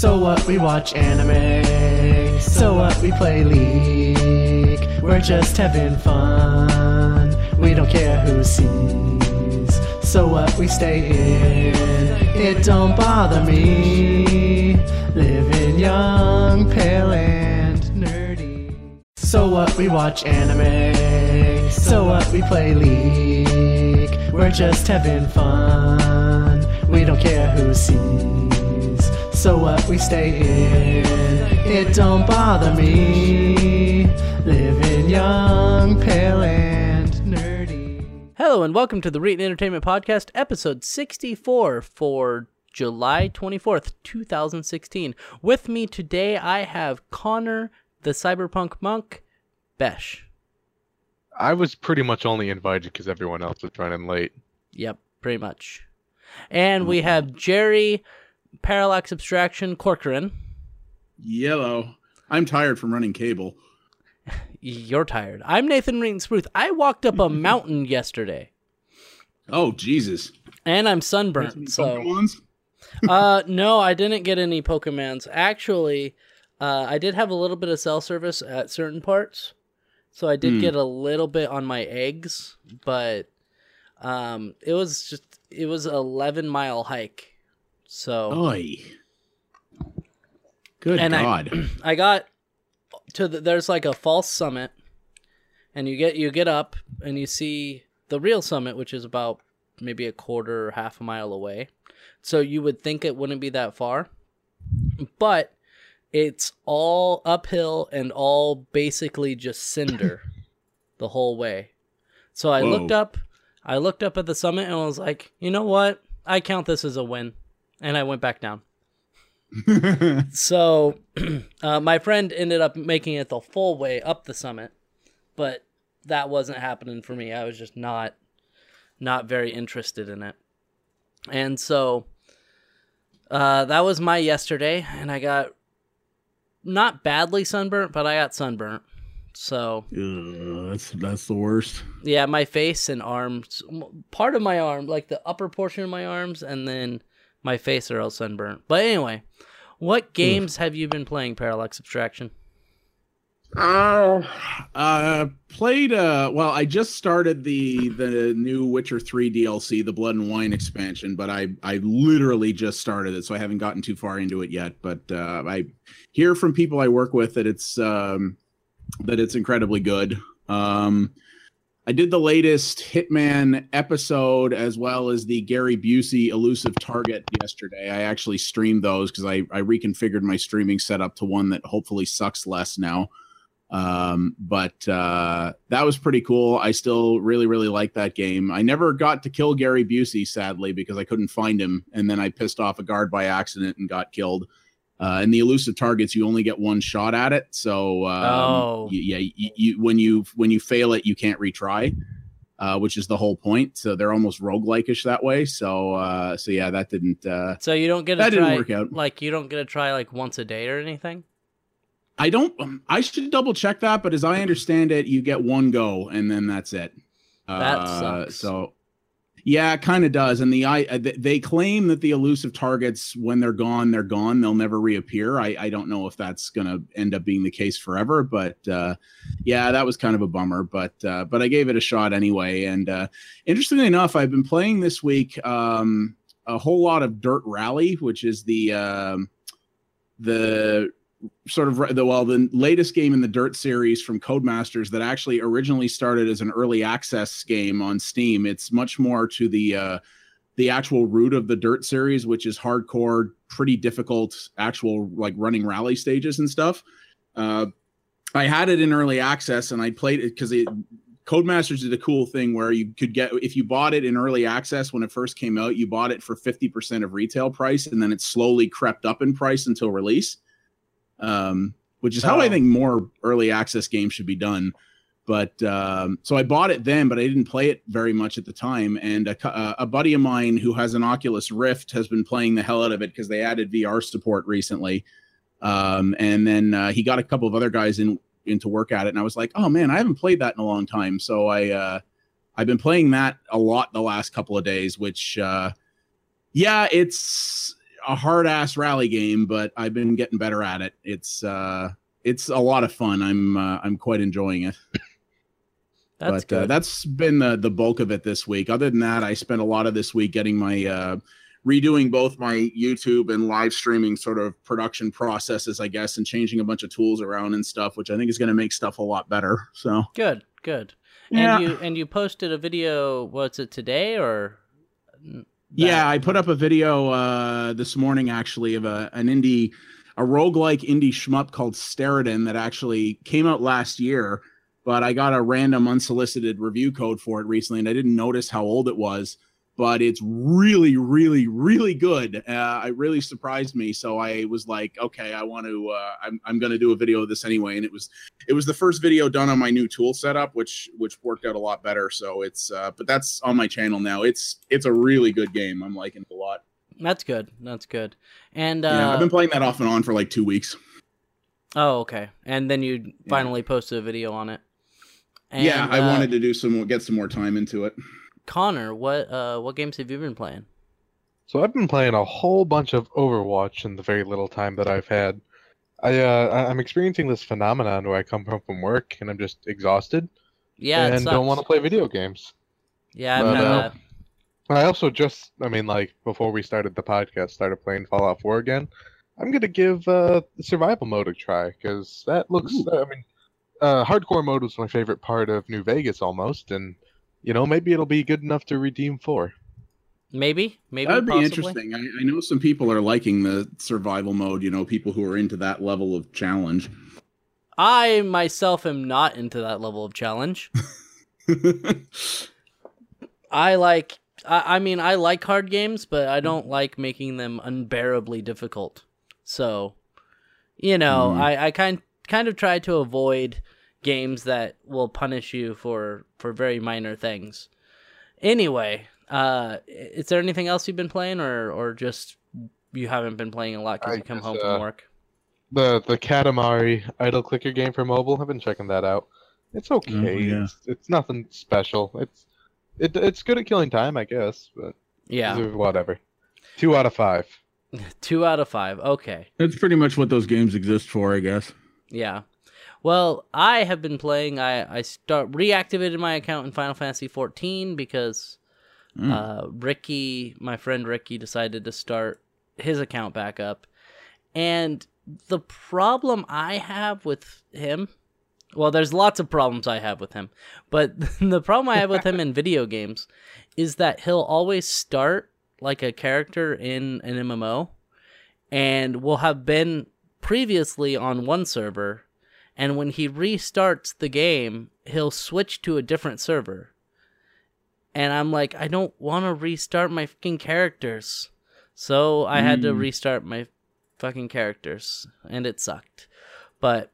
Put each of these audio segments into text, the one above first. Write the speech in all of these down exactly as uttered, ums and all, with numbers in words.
So what, we watch anime. So what, we play League. We're just having fun. We don't care who sees. So what, we stay in. It don't bother me. Living young, pale and nerdy. So what, we watch anime. So what, we play League. We're just having fun. We don't care who sees. So what, we stay in, it don't bother me, living young, pale, and nerdy. Hello and welcome to the Reetin Entertainment Podcast, episode sixty-four for July twenty-fourth, two thousand sixteen. With me today, I have Connor, the cyberpunk monk, Besh. I was pretty much only invited because everyone else was running late. Yep, pretty much. And we have Jerry... Parallax Abstraction, Corcoran. Yellow. I'm tired from running cable. You're tired. I'm Nathan Reitenspruth. I walked up a mountain yesterday. Oh, Jesus. And I'm sunburned. So. uh, no, I didn't get any Pokemons. Actually, uh, I did have a little bit of cell service at certain parts. So I did mm. get a little bit on my eggs. But um, it was just, it was an eleven mile hike. So, Oy. good and God! I, I got to the, there's like a false summit, and you get you get up and you see the real summit, which is about maybe a quarter or half a mile away. So you would think it wouldn't be that far, but it's all uphill and all basically just cinder the whole way. So I Whoa. looked up, I looked up at the summit and I was like, you know what? I count this as a win. And I went back down. So uh, my friend ended up making it the full way up the summit, but that wasn't happening for me. I was just not, not very interested in it. And so uh, that was my yesterday, and I got not badly sunburnt, but I got sunburnt. So uh, that's that's the worst. Yeah, my face and arms, part of my arm, like the upper portion of my arms, and then. My face are all sunburnt. But anyway, what games have you been playing, Parallax Abstraction? Oh, uh, uh, played, uh, well, I just started the the new Witcher three D L C, the Blood and Wine expansion, but I, I literally just started it, so I haven't gotten too far into it yet. But uh, I hear from people I work with that it's, um, that it's incredibly good. Um I did the latest Hitman episode as well as the Gary Busey elusive target yesterday. I actually streamed those because I, I reconfigured my streaming setup to one that hopefully sucks less now. Um, but uh, that was pretty cool. I still really, really like that game. I never got to kill Gary Busey, sadly, because I couldn't find him. And then I pissed off a guard by accident and got killed. Uh, and the elusive targets, you only get one shot at it. So, um, oh. you, yeah, you, you, when you when you fail it, you can't retry, uh, which is the whole point. So they're almost roguelike-ish that way. So, uh, so yeah, that didn't. Uh, so you don't get that didn't work out. Like you don't get to try like once a day or anything. I don't. Um, I should double check that, but as I understand it, you get one go and then that's it. Uh, that sucks. So. Yeah, it kind of does. And the I they claim that the elusive targets, when they're gone, they're gone. They'll never reappear. I, I don't know if that's going to end up being the case forever. But uh, yeah, that was kind of a bummer. But uh, but I gave it a shot anyway. And uh, interestingly enough, I've been playing this week um, a whole lot of Dirt Rally, which is the uh, the sort of the well the latest game in the Dirt series from Codemasters that actually originally started as an early access game on Steam. It's much more to the uh the actual root of the Dirt series, which is hardcore, pretty difficult actual like running rally stages and stuff. uh I had it in early access and I played it because it Codemasters did a cool thing where you could get, if you bought it in early access when it first came out, you bought it for fifty percent of retail price, and then it slowly crept up in price until release. Um, which is how oh. I think more early access games should be done. But um, so I bought it then, but I didn't play it very much at the time. And a, a buddy of mine who has an Oculus Rift has been playing the hell out of it because they added V R support recently. Um, and then uh, he got a couple of other guys in into work at it. And I was like, oh man, I haven't played that in a long time. So I, uh, I've been playing that a lot the last couple of days, which uh, yeah, it's... a hard ass rally game, but I've been getting better at it. It's uh, it's a lot of fun. I'm uh, I'm quite enjoying it. That's but, good. Uh, that's been the, the bulk of it this week. Other than that, I spent a lot of this week getting my uh, redoing both my YouTube and live streaming sort of production processes, I guess, and changing a bunch of tools around and stuff, which I think is going to make stuff a lot better. So good, good. Yeah. And you and you posted a video. Was it today or? That? Yeah, I put up a video uh, this morning actually of a an indie, a roguelike indie shmup called Steridon that actually came out last year. But I got a random unsolicited review code for it recently, and I didn't notice how old it was. But it's really, really, really good. Uh, it really surprised me. So I was like, okay, I want to. Uh, I'm I'm going to do a video of this anyway. And it was it was the first video done on my new tool setup, which which worked out a lot better. So it's uh, but that's on my channel now. It's it's a really good game. I'm liking it a lot. That's good. That's good. And uh, yeah, I've been playing that off and on for like two weeks. Oh, okay. And then you finally yeah. posted a video on it. And, yeah, I uh, wanted to do some, get some more time into it. Connor, what uh, what games have you been playing? So I've been playing a whole bunch of Overwatch in the very little time that I've had. I uh, I'm experiencing this phenomenon where I come home from work and I'm just exhausted. Yeah, and don't want to play video games. Yeah, but, uh, I also just, I mean, like before we started the podcast, started playing Fallout four again. I'm gonna give uh, the survival mode a try because that looks. Uh, I mean. Uh, hardcore mode was my favorite part of New Vegas almost, and you know, maybe it'll be good enough to redeem four. Maybe, maybe that'd possibly. Be interesting. I, I know some people are liking the survival mode. You know, people who are into that level of challenge. I myself am not into that level of challenge. I like. I, I mean, I like hard games, but I don't like making them unbearably difficult. So, you know, mm. I I kind. kind of try to avoid games that will punish you for for very minor things. Anyway, uh is there anything else you've been playing, or or just you haven't been playing a lot because you come guess, home from uh, work? The the Katamari idle clicker game for mobile. I've been checking that out. It's okay. Oh, yeah. It's it's nothing special. It's it it's good at killing time, I guess. But yeah, whatever. Two out of five. Two out of five. Okay. That's pretty much what those games exist for, I guess. Yeah. Well, I have been playing. I, I start reactivated my account in Final Fantasy fourteen because mm. uh, Ricky, my friend Ricky, decided to start his account back up. And the problem I have with him, well, there's lots of problems I have with him, but the problem I have with him in video games is that he'll always start like a character in an M M O and will have been previously on one server, and when he restarts the game, he'll switch to a different server. And I'm like, I don't want to restart my fucking characters. So I mm. had to restart my fucking characters, and it sucked. But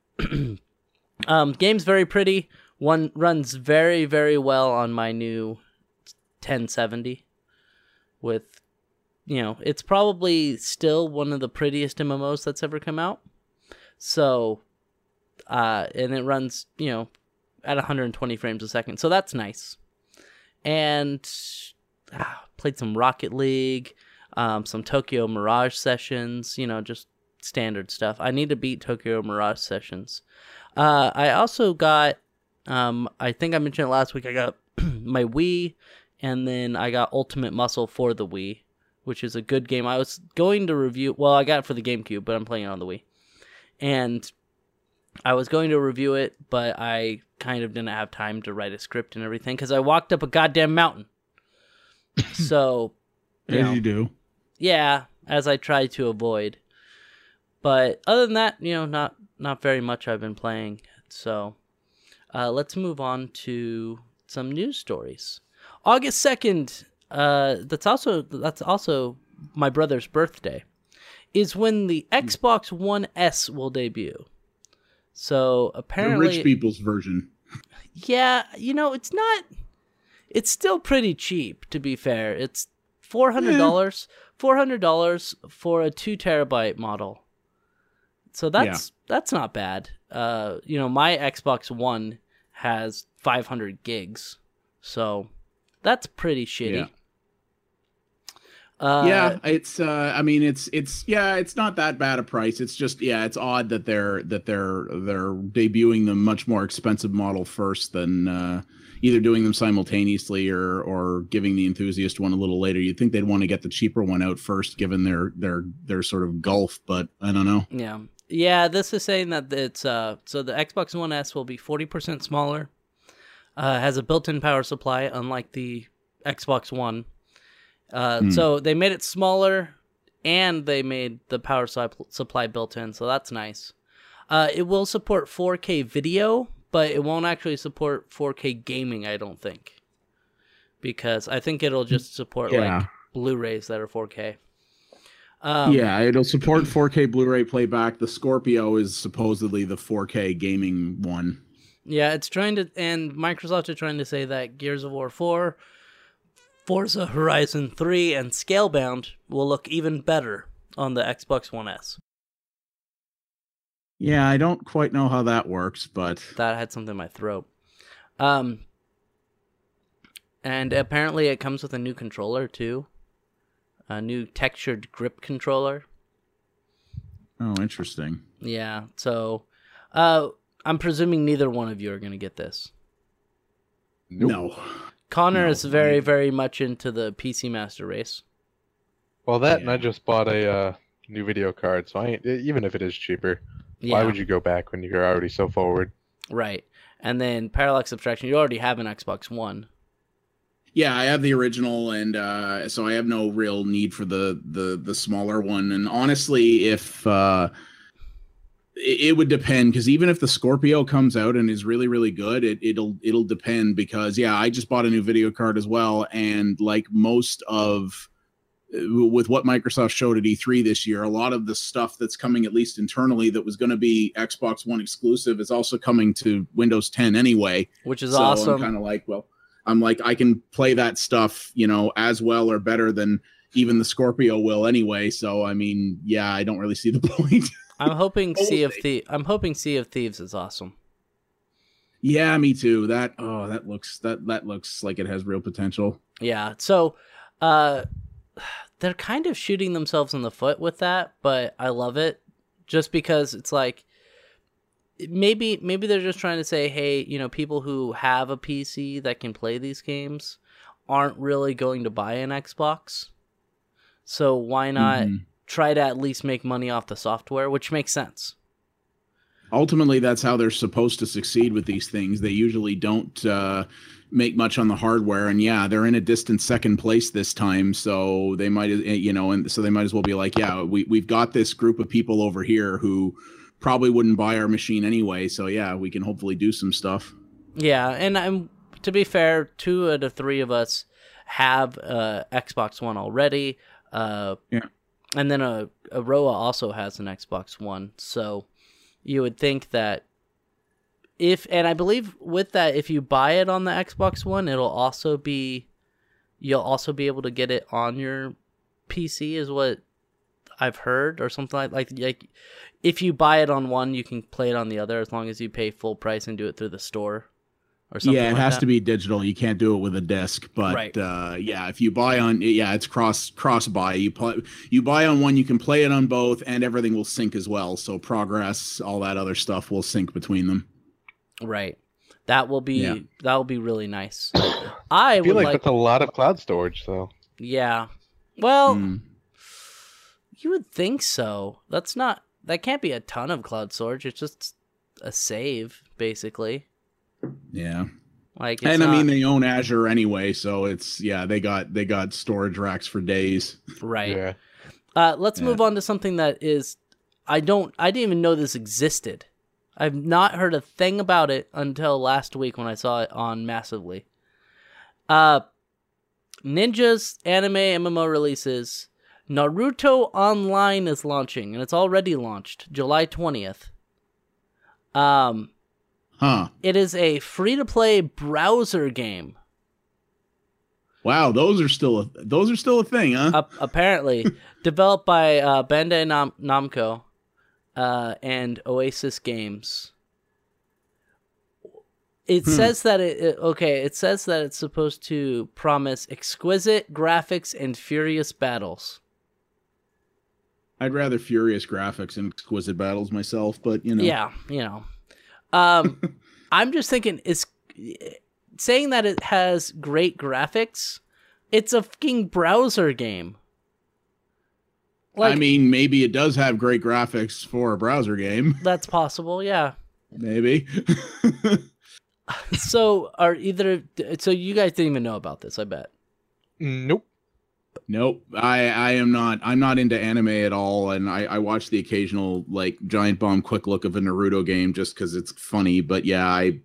um, game's very pretty. One runs very, very well on my new ten seventy with... You know, it's probably still one of the prettiest M M Os that's ever come out. So, uh, and it runs, you know, at one hundred twenty frames a second. So that's nice. And ah, played some Rocket League, um, some Tokyo Mirage Sessions, you know, just standard stuff. I need to beat Tokyo Mirage Sessions. Uh, I also got, um, I think I mentioned it last week, I got my Wii, and then I got Ultimate Muscle for the Wii, which is a good game. I was going to review... Well, I got it for the GameCube, but I'm playing it on the Wii. And I was going to review it, but I kind of didn't have time to write a script and everything, because I walked up a goddamn mountain. So... you as know, you do. Yeah, as I try to avoid. But other than that, you know, not, not very much I've been playing. So uh, let's move on to some news stories. August second... Uh, that's also that's also my brother's birthday, is when the Xbox One S will debut. So apparently, the rich people's version. Yeah, you know, it's not. It's still pretty cheap, to be fair. It's four hundred dollars, yeah. four hundred dollars for a two terabyte model. So that's yeah. that's not bad. Uh, you know, my Xbox One has five hundred gigs, so that's pretty shitty. Yeah. Uh, yeah, it's. Uh, I mean, it's. It's. Yeah, it's not that bad a price. It's just. Yeah, it's odd that they're that they're they're debuting the much more expensive model first than uh, either doing them simultaneously or or giving the enthusiast one a little later. You'd think they'd want to get the cheaper one out first, given their their their sort of gulf. But I don't know. Yeah, yeah. This is saying that it's. Uh, so the Xbox One S will be forty percent smaller. Uh, has a built-in power supply, unlike the Xbox One. Uh, mm. So they made it smaller, and they made the power su- supply built in, so that's nice. Uh, it will support four K video, but it won't actually support four K gaming, I don't think, because I think it'll just support yeah. like Blu-rays that are four K. Um, yeah, it'll support four K Blu-ray playback. The Scorpio is supposedly the four K gaming one. Yeah, it's trying to, and Microsoft is trying to say that Gears of War four, Forza Horizon three, and Scalebound will look even better on the Xbox One S. Yeah, I don't quite know how that works, but... That had something in my throat. Um, and apparently it comes with a new controller, too. A new textured grip controller. Oh, interesting. Yeah, so... Uh, I'm presuming neither one of you are going to get this. Nope. No. Connor no, is very, very much into the P C Master Race. Well, that yeah. and I just bought a uh, new video card, so I ain't, even if it is cheaper, yeah. why would you go back when you're already so forward? Right. And then Parallax Abstraction, you already have an Xbox One. Yeah, I have the original, and uh, so I have no real need for the, the, the smaller one. And honestly, if... Uh, It would depend, because even if the Scorpio comes out and is really, really good, it, it'll it'll depend because, yeah, I just bought a new video card as well. And like most of, with what Microsoft showed at E three this year, a lot of the stuff that's coming, at least internally, that was going to be Xbox One exclusive is also coming to Windows ten anyway. Which is so awesome. I'm kind of like, well, I'm like, I can play that stuff, you know, as well or better than even the Scorpio will anyway. So, I mean, yeah, I don't really see the point. I'm hoping oh, Sea of Thie- I'm hoping Sea of Thieves is awesome. Yeah, me too. That oh, that looks that that looks like it has real potential. Yeah. So, uh, they're kind of shooting themselves in the foot with that, but I love it just because it's like maybe maybe they're just trying to say, hey, you know, people who have a P C that can play these games aren't really going to buy an Xbox, so why not? Mm-hmm. Try to at least make money off the software, which makes sense. Ultimately, that's how they're supposed to succeed with these things. They usually don't uh, make much on the hardware, and yeah, they're in a distant second place this time. So they might, you know, and so they might as well be like, yeah, we we've got this group of people over here who probably wouldn't buy our machine anyway. So yeah, we can hopefully do some stuff. Yeah, and I'm to be fair, two out of three of us have uh, Xbox One already. Uh, yeah. And then uh, Aroa also has an Xbox One, so you would think that if, and I believe with that, if you buy it on the Xbox One, it'll also be, you'll also be able to get it on your P C, is what I've heard, or something like like like if you buy it on one, you can play it on the other as long as you pay full price and do it through the store. Or something yeah, it like has that. to be digital. You can't do it with a disc, but right. uh, yeah, if you buy on, yeah, it's cross cross buy. You play, you buy on one, you can play it on both, and everything will sync as well. So progress, all that other stuff will sync between them. Right. That will be yeah. that will be really nice. I, I feel would like, like that's a lot of cloud storage, though. Yeah. Well, mm. you would think so. That's not. That can't be a ton of cloud storage. It's just a save, basically. Yeah, like it's and I not... mean they own Azure anyway, so it's yeah they got they got storage racks for days. Right. Yeah. Uh, let's yeah. move on to something that is I don't I didn't even know this existed. I've not heard a thing about it until last week when I saw it on Massively. Uh, Ninja's anime M M O releases. Naruto Online is launching, and it's already launched July twentieth. Um. Huh. It is a free-to-play browser game. Wow, those are still a, those are still a thing, huh? Uh, apparently, developed by uh, Bandai Nam- Namco uh, and Oasis Games. It hmm. says that it, it okay. It says that it's supposed to promise exquisite graphics and furious battles. I'd rather furious graphics and exquisite battles myself, but you know. Yeah, you know. Um, I'm just thinking, it's saying that it has great graphics. It's a fucking browser game. Like, I mean, maybe it does have great graphics for a browser game. That's possible. Yeah. Maybe. So are either so you guys didn't even know about this, I bet. Nope. Nope. I, I am not I'm not into anime at all, and I, I watch the occasional like giant bomb quick look of a Naruto game just because it's funny, but yeah, I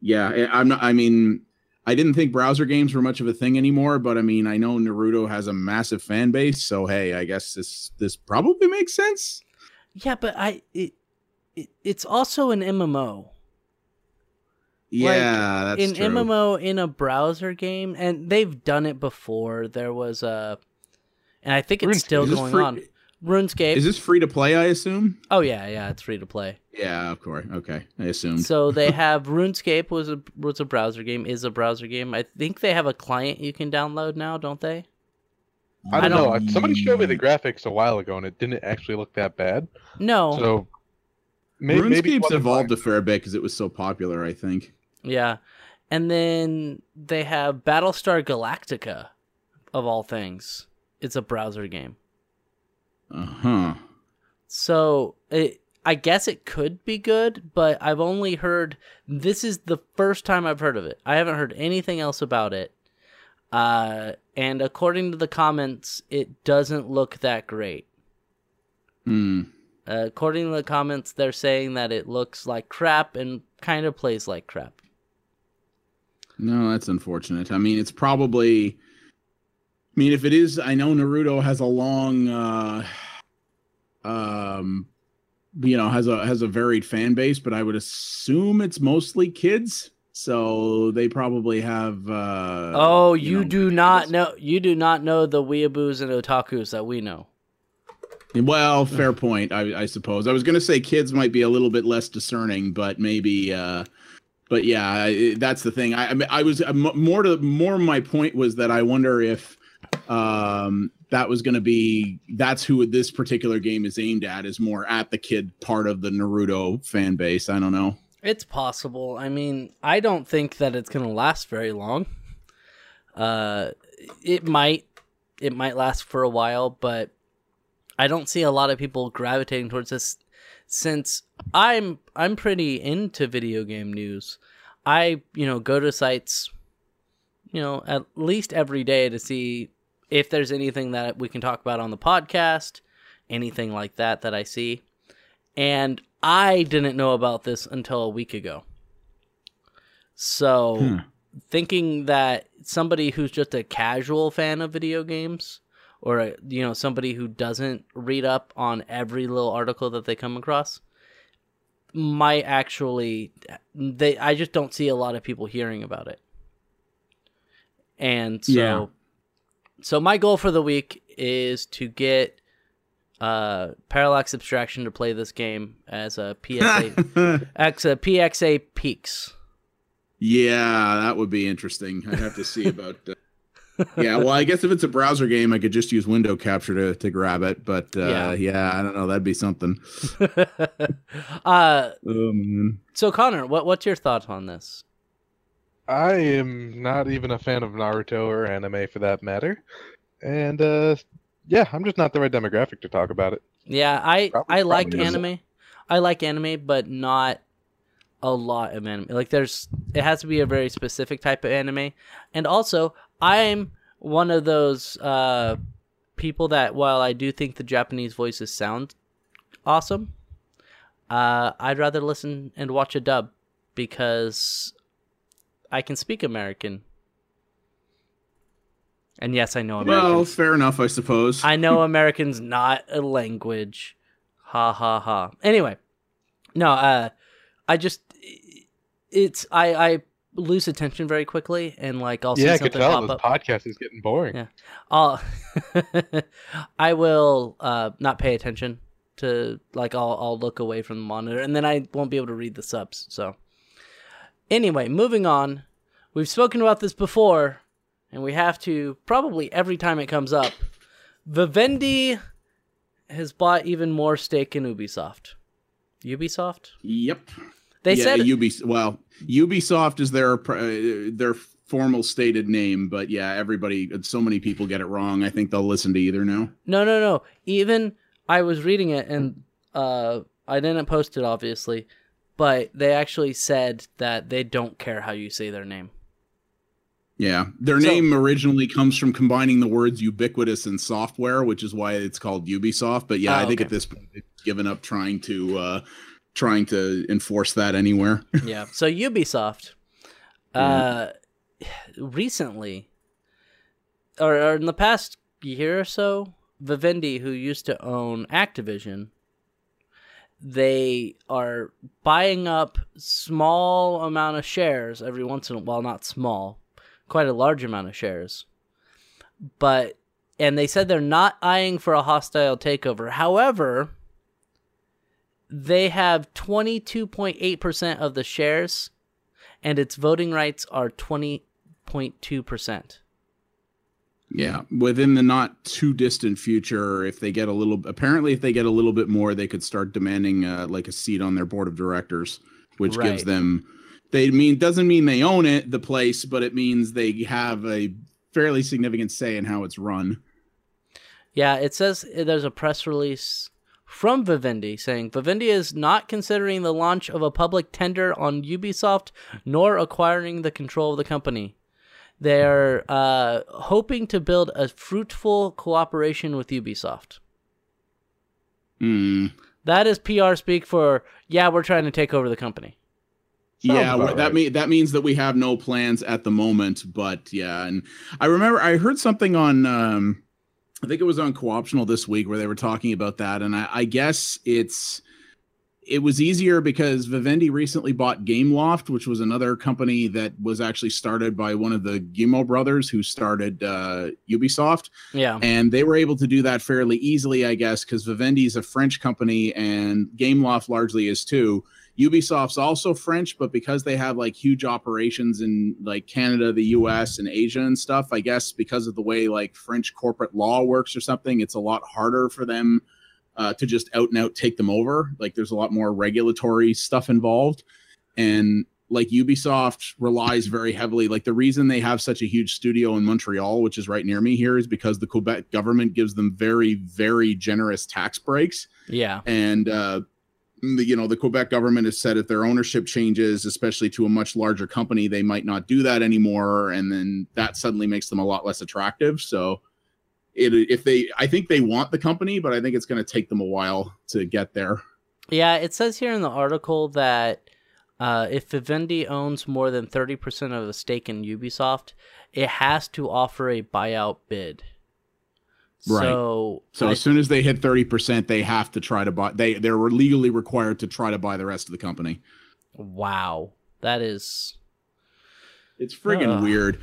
yeah, I'm not I mean I didn't think browser games were much of a thing anymore, but I mean I know Naruto has a massive fan base, so hey, I guess this this probably makes sense. Yeah, but I it, it it's also an M M O. Yeah, like, that's in true. An M M O in a browser game, and they've done it before. There was a, and I think it's RuneScape. Still going free, on. RuneScape. Is this free to play, I assume? Oh, yeah, yeah, it's free to play. Yeah, of course. Okay, I assume. So they have RuneScape was a, was a browser game, is a browser game. I think they have a client you can download now, don't they? I don't, I don't know. Somebody showed me the graphics a while ago, and it didn't actually look that bad. No. So may, RuneScape's maybe evolved a fair bit because it was so popular, I think. Yeah, and then they have Battlestar Galactica, of all things. It's a browser game. Uh-huh. So it, I guess it could be good, but I've only heard... This is the first time I've heard of it. I haven't heard anything else about it. Uh, and according to the comments, it doesn't look that great. Hmm. Uh, according to the comments, they're saying that it looks like crap and kind of plays like crap. No, that's unfortunate. I mean, it's probably... I mean, if it is... I know Naruto has a long... Uh, um, you know, has a has a varied fan base, but I would assume it's mostly kids. So they probably have... Uh, oh, you, you know, do not know... You do not know the weeaboos and otakus that we know. Well, fair point, I, I suppose. I was going to say kids might be a little bit less discerning, but maybe... Uh, But yeah, it, that's the thing. I, I was I'm, more to more. My point was that I wonder if um, that was going to be that's who this particular game is aimed at, is more at the kid part of the Naruto fan base. I don't know. It's possible. I mean, I don't think that it's going to last very long. Uh, it might it might last for a while, but I don't see a lot of people gravitating towards this. Since I'm I'm pretty into video game news, I you know go to sites, you know at least every day to see if there's anything that we can talk about on the podcast, anything like that that I see, and I didn't know about this until a week ago. So hmm. thinking that somebody who's just a casual fan of video games, or, you know, somebody who doesn't read up on every little article that they come across might actually, they, I just don't see a lot of people hearing about it. And so, yeah. so my goal for the week is to get uh, Parallax Abstraction to play this game as a P S A, as a P X A Peaks. Yeah, that would be interesting. I'd have to see about that. Uh... yeah, well, I guess if it's a browser game, I could just use window capture to, to grab it. But, uh, yeah. yeah, I don't know. That'd be something. uh, um, so, Connor, what what's your thoughts on this? I am not even a fan of Naruto or anime, for that matter. And, uh, yeah, I'm just not the right demographic to talk about it. Yeah, I, probably, I like anime. Isn't. I like anime, but not... a lot of anime. Like, there's... It has to be a very specific type of anime. And also, I'm one of those uh, people that, while I do think the Japanese voices sound awesome, uh, I'd rather listen and watch a dub because I can speak American. And yes, I know Americans. Well, fair enough, I suppose. I know American's not a language. Ha, ha, ha. Anyway. No, uh... I just, it's, I, I lose attention very quickly, and like I'll yeah, see something pop up. Yeah, I could tell this podcast is getting boring. Yeah, I'll, I will uh, not pay attention to, like, I'll, I'll look away from the monitor, and then I won't be able to read the subs, so. Anyway, moving on. We've spoken about this before, and we have to probably every time it comes up. Vivendi has bought even more stake in Ubisoft. Ubisoft? Yep. They yeah, said Ubis- well, Ubisoft is their uh, their formal stated name, but yeah, everybody, so many people get it wrong. I think they'll listen to either now. No, no, no. Even I was reading it, and uh, I didn't post it, obviously, but they actually said that they don't care how you say their name. Yeah, their so, name originally comes from combining the words ubiquitous and software, which is why it's called Ubisoft. But yeah, oh, I think okay. at this point, they've given up trying to uh, trying to enforce that anywhere. Yeah, so Ubisoft uh, yeah. recently, or, or in the past year or so, Vivendi, who used to own Activision, they are buying up small amount of shares every once in a while, not small. Quite a large amount of shares, but and they said they're not eyeing for a hostile takeover. However, they have twenty-two point eight percent of the shares, and its voting rights are twenty point two percent. Yeah, within the not too distant future, if they get a little, apparently, if they get a little bit more, they could start demanding uh, like a seat on their board of directors, which right. gives them. They mean doesn't mean they own it, the place, but it means they have a fairly significant say in how it's run. Yeah, it says there's a press release from Vivendi saying, Vivendi is not considering the launch of a public tender on Ubisoft, nor acquiring the control of the company. They're uh, hoping to build a fruitful cooperation with Ubisoft. Mm. That is P R speak for, yeah, we're trying to take over the company. Sounds yeah, that right. mean that means that we have no plans at the moment. But yeah, and I remember I heard something on, um, I think it was on Co-optional this week where they were talking about that, and I, I guess it's it was easier because Vivendi recently bought Gameloft, which was another company that was actually started by one of the Guillemot brothers who started uh, Ubisoft. Yeah, and they were able to do that fairly easily, I guess, because Vivendi is a French company and Gameloft largely is too. Ubisoft's also French, but because they have like huge operations in like Canada, the U S and Asia and stuff, I guess because of the way like French corporate law works or something, it's a lot harder for them uh, to just out and out take them over. Like there's a lot more regulatory stuff involved. And like Ubisoft relies very heavily. Like the reason they have such a huge studio in Montreal, which is right near me here, is because the Quebec government gives them very, very generous tax breaks. Yeah. And, uh, The, you know, the Quebec government has said if their ownership changes, especially to a much larger company, they might not do that anymore. And then that suddenly makes them a lot less attractive. So it, if they I think they want the company, but I think it's going to take them a while to get there. Yeah, it says here in the article that uh, if Vivendi owns more than thirty percent of a stake in Ubisoft, it has to offer a buyout bid. Right. So, so I, as soon as they hit thirty percent, they have to try to buy. They, they're legally required to try to buy the rest of the company. Wow. That is. It's friggin' uh, weird.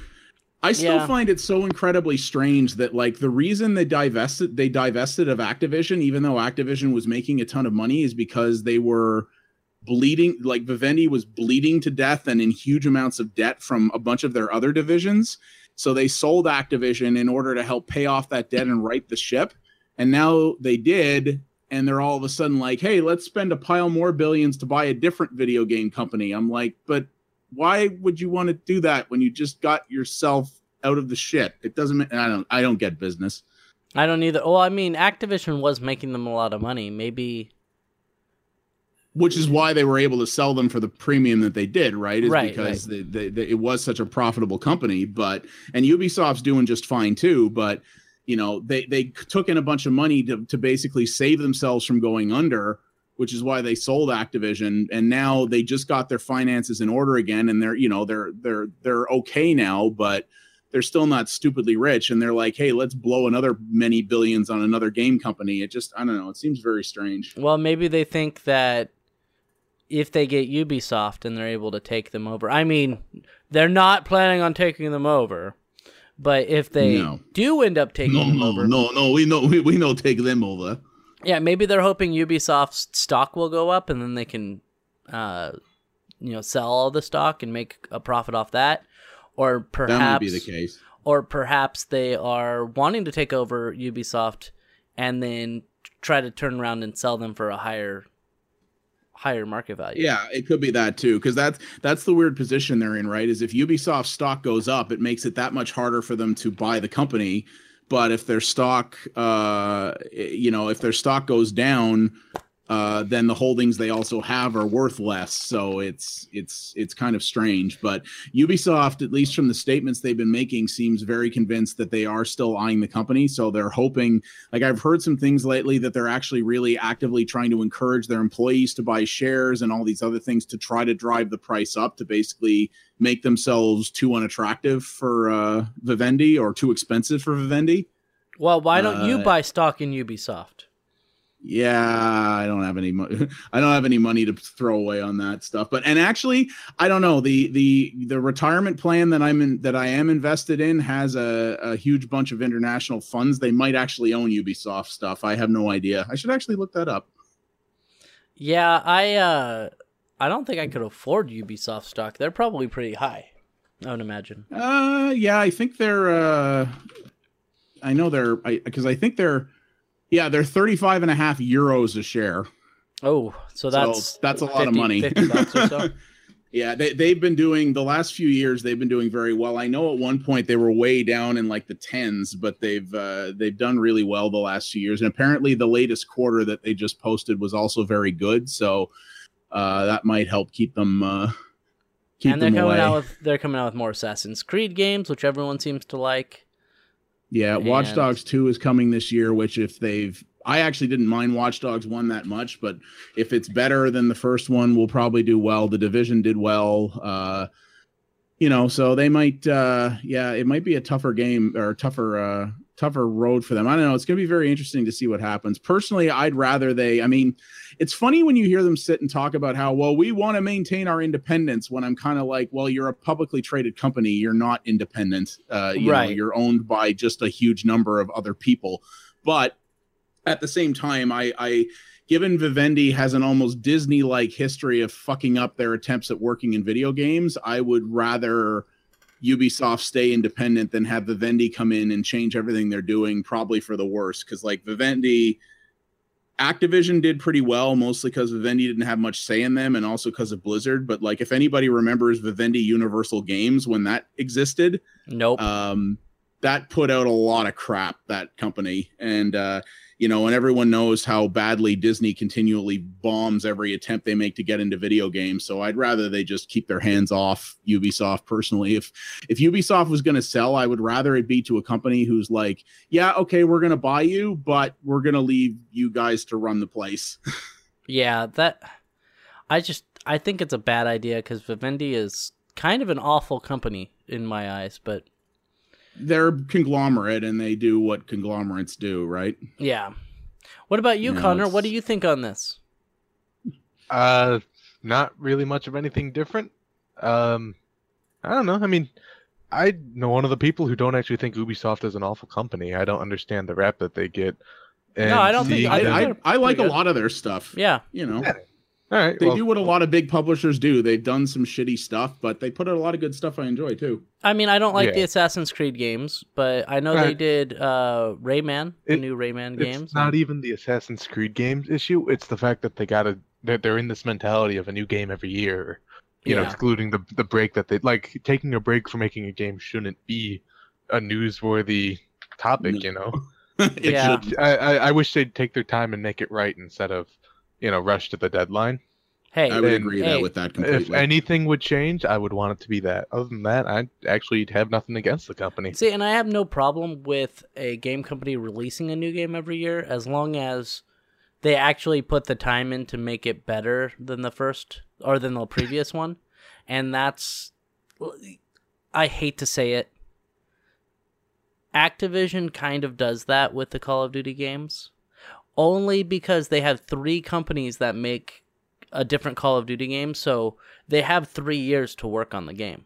I still yeah. find it so incredibly strange that like the reason they divested, they divested of Activision, even though Activision was making a ton of money, is because they were bleeding. Like Vivendi was bleeding to death and in huge amounts of debt from a bunch of their other divisions. So they sold Activision in order to help pay off that debt and right the ship. And now they did. And they're all of a sudden like, hey, let's spend a pile more billions to buy a different video game company. I'm like, but why would you want to do that when you just got yourself out of the shit? It doesn't, I don't, I don't get business. I don't either. Well, I mean, Activision was making them a lot of money. Maybe. Which is why they were able to sell them for the premium that they did, right? Is right, because right. They, they, they, it was such a profitable company. But and Ubisoft's doing just fine too. But you know, they they took in a bunch of money to to basically save themselves from going under, which is why they sold Activision. And now they just got their finances in order again, and they're you know they're they're they're okay now, but they're still not stupidly rich. And they're like, hey, let's blow another many billions on another game company. It just I don't know. It seems very strange. Well, maybe they think that. If they get Ubisoft and they're able to take them over. I mean, they're not planning on taking them over, but if they no. do end up taking no, them no, over... No, no, no, we know, we, we know take them over. Yeah, maybe they're hoping Ubisoft's stock will go up and then they can uh, you know, sell all the stock and make a profit off that, or perhaps that may be the case. Or perhaps they are wanting to take over Ubisoft and then try to turn around and sell them for a higher higher market value. Yeah, it could be that too, because that's that's the weird position they're in, right? Is if Ubisoft stock goes up, it makes it that much harder for them to buy the company. But if their stock, uh, you know, if their stock goes down, uh, then the holdings they also have are worth less. So it's it's it's kind of strange. But Ubisoft, at least from the statements they've been making, seems very convinced that they are still eyeing the company. So they're hoping, like I've heard some things lately that they're actually really actively trying to encourage their employees to buy shares and all these other things to try to drive the price up to basically make themselves too unattractive for uh, Vivendi, or too expensive for Vivendi. Well, why don't uh, you buy stock in Ubisoft? Yeah, I don't have any money. I don't have any money to throw away on that stuff. But and actually, I don't know, the the the retirement plan that I'm in, that I am invested in, has a, a huge bunch of international funds. They might actually own Ubisoft stuff. I have no idea. I should actually look that up. Yeah, I uh, I don't think I could afford Ubisoft stock. They're probably pretty high, I would imagine. Uh, yeah, I think they're. Uh, I know they're because I, I think they're. Yeah, they're thirty-five and a half euros a share. Oh, so that's so that's a lot fifty, of money. fifty bucks or so. Yeah, they they've been doing the last few years. They've been doing very well. I know at one point they were way down in like the tens, but they've uh, they've done really well the last few years. And apparently, the latest quarter that they just posted was also very good. So uh, that might help keep them. Uh, keep and they're them coming away. out with they're coming out with more Assassin's Creed games, which everyone seems to like. Yeah, and Watch Dogs two is coming this year, which if they've... I actually didn't mind Watch Dogs one that much, but if it's better than the first one, we'll probably do well. The Division did well. Uh, you know, so they might... Uh, yeah, it might be a tougher game or tougher, uh, tougher road for them. I don't know. It's going to be very interesting to see what happens. Personally, I'd rather they... I mean, it's funny when you hear them sit and talk about how, well, we want to maintain our independence, when I'm kind of like, well, you're a publicly traded company. You're not independent. Uh, you right. know, you're owned by just a huge number of other people. But at the same time, I, I given Vivendi has an almost Disney-like history of fucking up their attempts at working in video games, I would rather Ubisoft stay independent than have Vivendi come in and change everything they're doing, probably for the worse. Because like Vivendi... Activision did pretty well, mostly because Vivendi didn't have much say in them, and also because of Blizzard. But like, if anybody remembers Vivendi Universal Games when that existed, nope, um, that put out a lot of crap, that company. And uh, you know, and everyone knows how badly Disney continually bombs every attempt they make to get into video games. So I'd rather they just keep their hands off Ubisoft personally. If if Ubisoft was going to sell, I would rather it be to a company who's like, yeah, okay, we're going to buy you, but we're going to leave you guys to run the place. Yeah, that I just I think it's a bad idea, because Vivendi is kind of an awful company in my eyes, but they're conglomerate and they do what conglomerates do, right? Yeah. What about you, yeah, Connor? It's... What do you think on this? Uh, not really much of anything different. Um, I don't know. I mean, I know one of the people who don't actually think Ubisoft is an awful company. I don't understand the rap that they get. And no, I don't think... I, I, I like a lot of their stuff. Yeah. You know. Yeah. All right, they well, do what a lot of big publishers do. They've done some shitty stuff, but they put out a lot of good stuff I enjoy, too. I mean, I don't like yeah. the Assassin's Creed games, but I know right. they did uh, Rayman, it, the new Rayman it's games. It's not even the Assassin's Creed games issue. It's the fact that they gotta, they're, they're in this mentality of a new game every year, you yeah. know, excluding the the break that they... Like, taking a break for making a game shouldn't be a newsworthy topic, no. you know? it yeah. should, I, I, I wish they'd take their time and make it right instead of, you know, rush to the deadline. Hey, I would and, agree hey, that with that completely. If anything would change, I would want it to be that. Other than that, I actually have nothing against the company. See, and I have no problem with a game company releasing a new game every year, as long as they actually put the time in to make it better than the first or than the previous one. And that's, I hate to say it, Activision kind of does that with the Call of Duty games. Only because they have three companies that make a different Call of Duty game, so they have three years to work on the game.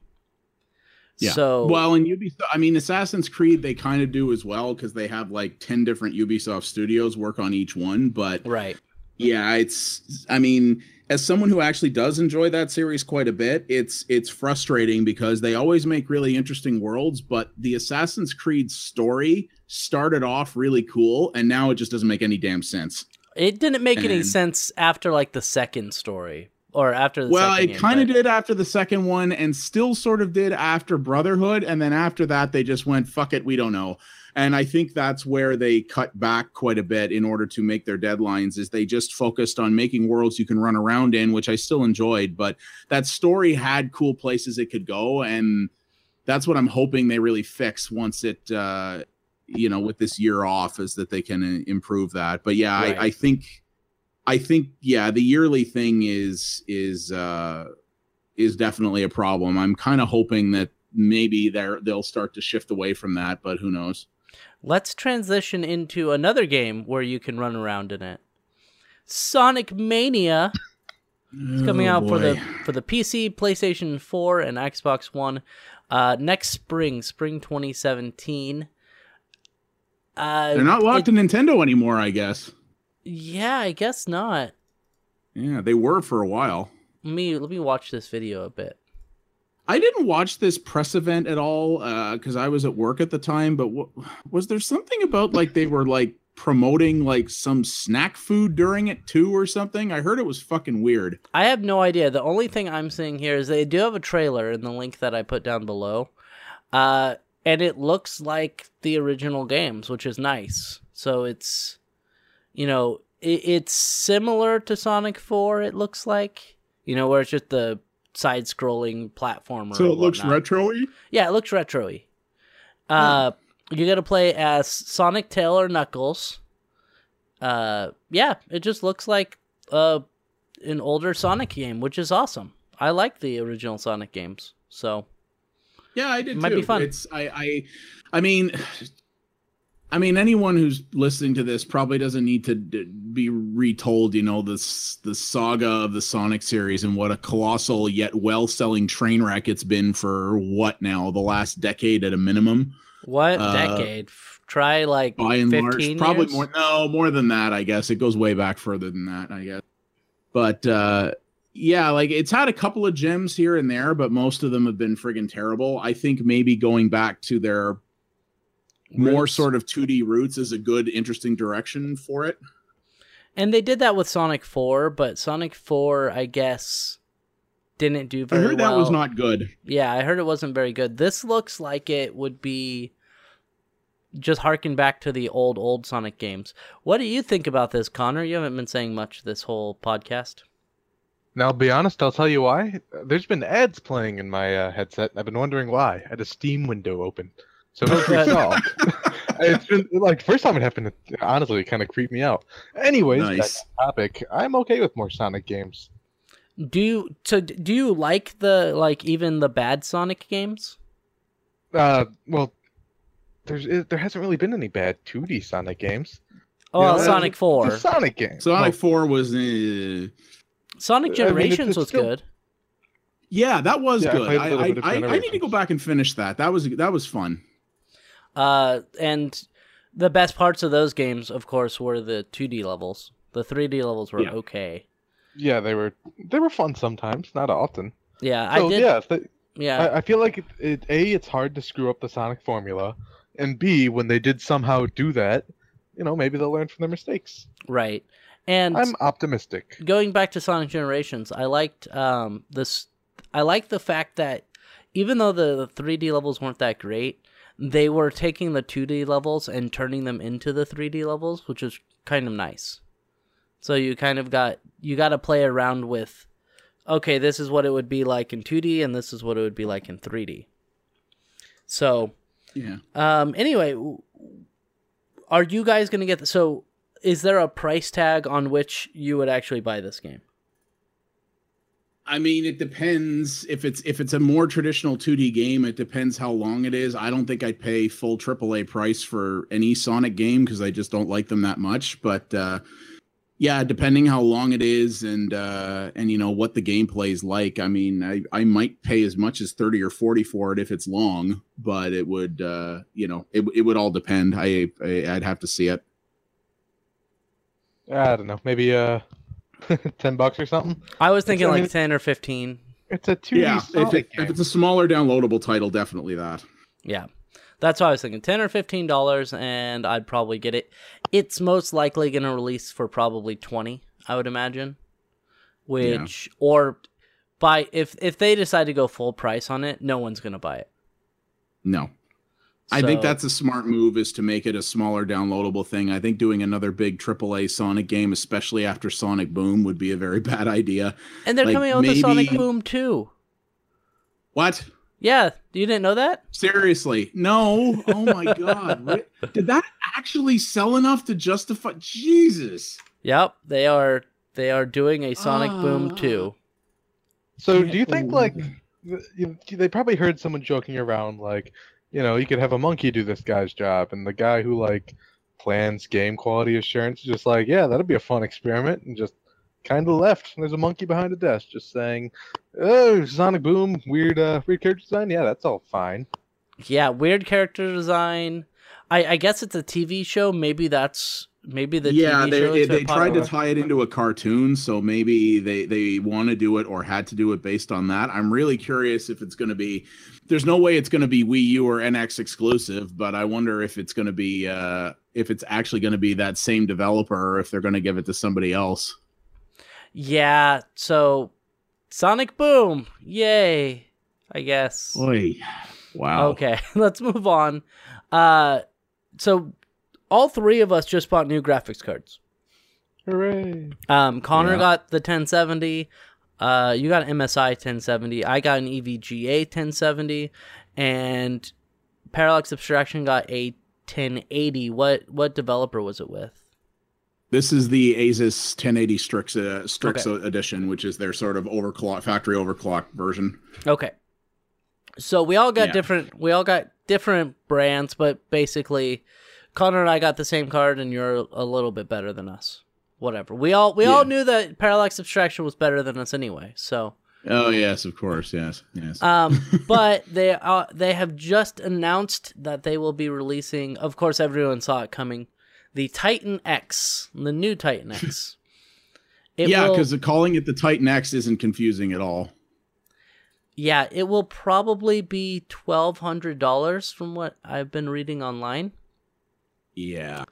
Yeah. So well, and Ubisoft, I mean, Assassin's Creed, they kind of do as well, because they have like ten different Ubisoft studios work on each one. But right, yeah, it's. I mean, as someone who actually does enjoy that series quite a bit, it's it's frustrating because they always make really interesting worlds, but the Assassin's Creed story started off really cool, and now it just doesn't make any damn sense. It didn't make and, any sense after like the second story. Or after the well, second it kind of did after the second one, and still sort of did after Brotherhood, and then after that they just went, fuck it, we don't know. And I think that's where they cut back quite a bit in order to make their deadlines, is they just focused on making worlds you can run around in, which I still enjoyed, but that story had cool places it could go, and that's what I'm hoping they really fix once it, uh, you know, with this year off, is that they can improve that. But yeah, right. I, I think... I think, yeah, the yearly thing is is uh, is definitely a problem. I'm kind of hoping that maybe they're, they'll start to shift away from that, but who knows? Let's transition into another game where you can run around in it. Sonic Mania is coming oh, out boy. for the for the P C, PlayStation four, and Xbox One uh, next spring, spring twenty seventeen. Uh, they're not locked it, to Nintendo anymore, I guess. Yeah, I guess not. Yeah, they were for a while. Let me, let me watch this video a bit. I didn't watch this press event at all because uh, I was at work at the time, but w was there something about like they were like promoting like some snack food during it too or something? I heard it was fucking weird. I have no idea. The only thing I'm seeing here is they do have a trailer in the link that I put down below. Uh, and it looks like the original games, which is nice. So it's... You know, it, it's similar to Sonic four, it looks like. You know, where it's just the side-scrolling platformer. So it looks retro-y? Yeah, it looks retro-y. Uh, yeah. You got to play as Sonic, Tail, or Knuckles. Uh, yeah, it just looks like uh, an older Sonic game, which is awesome. I like the original Sonic games, so... Yeah, I did, it might too. Be fun. It's, I, I, I mean... I mean, anyone who's listening to this probably doesn't need to d be retold, you know, this the saga of the Sonic series and what a colossal yet well-selling train wreck it's been for what now, the last decade at a minimum. What uh, decade? Try like by and fifteen large, years? Probably more. No, more than that. I guess it goes way back further than that. I guess, but. Uh, Yeah, like it's had a couple of gems here and there, but most of them have been friggin' terrible. I think maybe going back to their more roots. Sort of two D roots is a good, interesting direction for it. And they did that with Sonic four, but Sonic four, I guess, didn't do very well. I heard well. that was not good. Yeah, I heard it wasn't very good. This looks like it would be just harken back to the old, old Sonic games. What do you think about this, Connor? You haven't been saying much this whole podcast. Now, I'll be honest, I'll tell you why. There's been ads playing in my uh, headset, and I've been wondering why. I had a Steam window open. So that's resolved. It's been like first time it happened. It honestly kind of creeped me out. Anyways, nice. That's the topic. I'm okay with more Sonic games. Do you, so do you like the like even the bad Sonic games? Uh, well, there's it, there hasn't really been any bad two D Sonic games. Oh, you know, well, Sonic four. It's a Sonic game. Sonic four was. Uh... Sonic Generations I mean, it's, it's was still... good. Yeah, that was yeah, good. I I, I, I I need to go back and finish that. That was that was fun. Uh, and the best parts of those games, of course, were the two D levels. The three D levels were yeah. okay. Yeah, they were they were fun sometimes, not often. Yeah, so, I did. Yeah, they, yeah. I, I feel like it, it, a it's hard to screw up the Sonic formula, and b when they did somehow do that, you know, maybe they'll learn from their mistakes. Right, and I'm optimistic. Going back to Sonic Generations, I liked um this. I liked the fact that even though the, the three D levels weren't that great, they were taking the two D levels and turning them into the three D levels, which is kind of nice. So you kind of got, you got to play around with, okay, this is what it would be like in two D and this is what it would be like in three D. So, yeah. Um, anyway, are you guys going to get, the, so is there a price tag on which you would actually buy this game? I mean, it depends. If it's if it's a more traditional two D game, it depends how long it is. I don't think I'd pay full triple A price for any Sonic game because I just don't like them that much. But uh, yeah, depending how long it is and uh, and you know what the gameplay is like. I mean, I I might pay as much as thirty or forty for it if it's long. But it would uh, you know it it would all depend. I, I I'd have to see it. I don't know. Maybe uh. ten bucks or something. I was thinking it's, like I mean, ten or fifteen. It's a two D yeah, if, it, if it's a smaller downloadable title, definitely that. Yeah, that's what I was thinking. Ten or fifteen dollars, and I'd probably get it. It's most likely going to release for probably twenty, I would imagine. Which yeah. or by if if they decide to go full price on it, no one's going to buy it. No. So, I think that's a smart move, is to make it a smaller downloadable thing. I think doing another big triple A Sonic game, especially after Sonic Boom, would be a very bad idea. And they're like, coming out maybe... with Sonic Boom two. What? Yeah, you didn't know that? Seriously. No. Oh my God. Did that actually sell enough to justify? Jesus. Yep, they are they are doing a Sonic uh, Boom two. So do you think, like, they probably heard someone joking around, like, you know, you could have a monkey do this guy's job, and the guy who, like, plans game quality assurance is just like, yeah, that'll be a fun experiment, and just kind of left. And there's a monkey behind a desk just saying, oh, Sonic Boom, weird uh, weird character design. Yeah, that's all fine. Yeah, weird character design. I, I guess it's a T V show. Maybe that's... Maybe the yeah, T V they, shows they, they tried to tie it into a cartoon, so maybe they, they want to do it or had to do it based on that. I'm really curious if it's going to be... There's no way it's going to be Wii U or N X exclusive, but I wonder if it's going to be... Uh, if it's actually going to be that same developer, or if they're going to give it to somebody else. Yeah, so... Sonic Boom! Yay! I guess. Oy. Wow. Okay, let's move on. Uh, so... All three of us just bought new graphics cards. Hooray. Um, Connor yeah. got the ten seventy. Uh, you got an M S I ten seventy. I got an E V G A ten seventy. And Parallax Abstraction got a ten eighty. What what developer was it with? This is the Asus ten eighty Strix, uh, Strix okay. edition, which is their sort of overclock, factory overclock version. Okay. So we all got yeah. different. We all got different brands, but basically... Connor and I got the same card, and you're a little bit better than us. Whatever. We all we yeah. all knew that Parallax Abstraction was better than us anyway. So. Oh yes, of course, yes, yes. Um, but they uh, they have just announced that they will be releasing. Of course, everyone saw it coming. The Titan X, the new Titan X. It yeah, because calling it the Titan X isn't confusing at all. Yeah, it will probably be twelve hundred dollars from what I've been reading online. Yeah,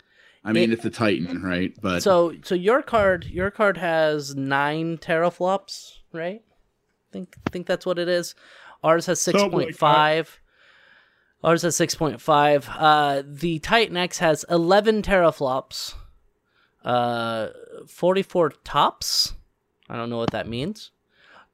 I mean it, it's a Titan, right? But so, so your card, your card has nine teraflops, right? Think, think that's what it is. Ours has six point five. Ours has six point five. Uh, the Titan X has eleven teraflops, uh, forty-four tops. I don't know what that means.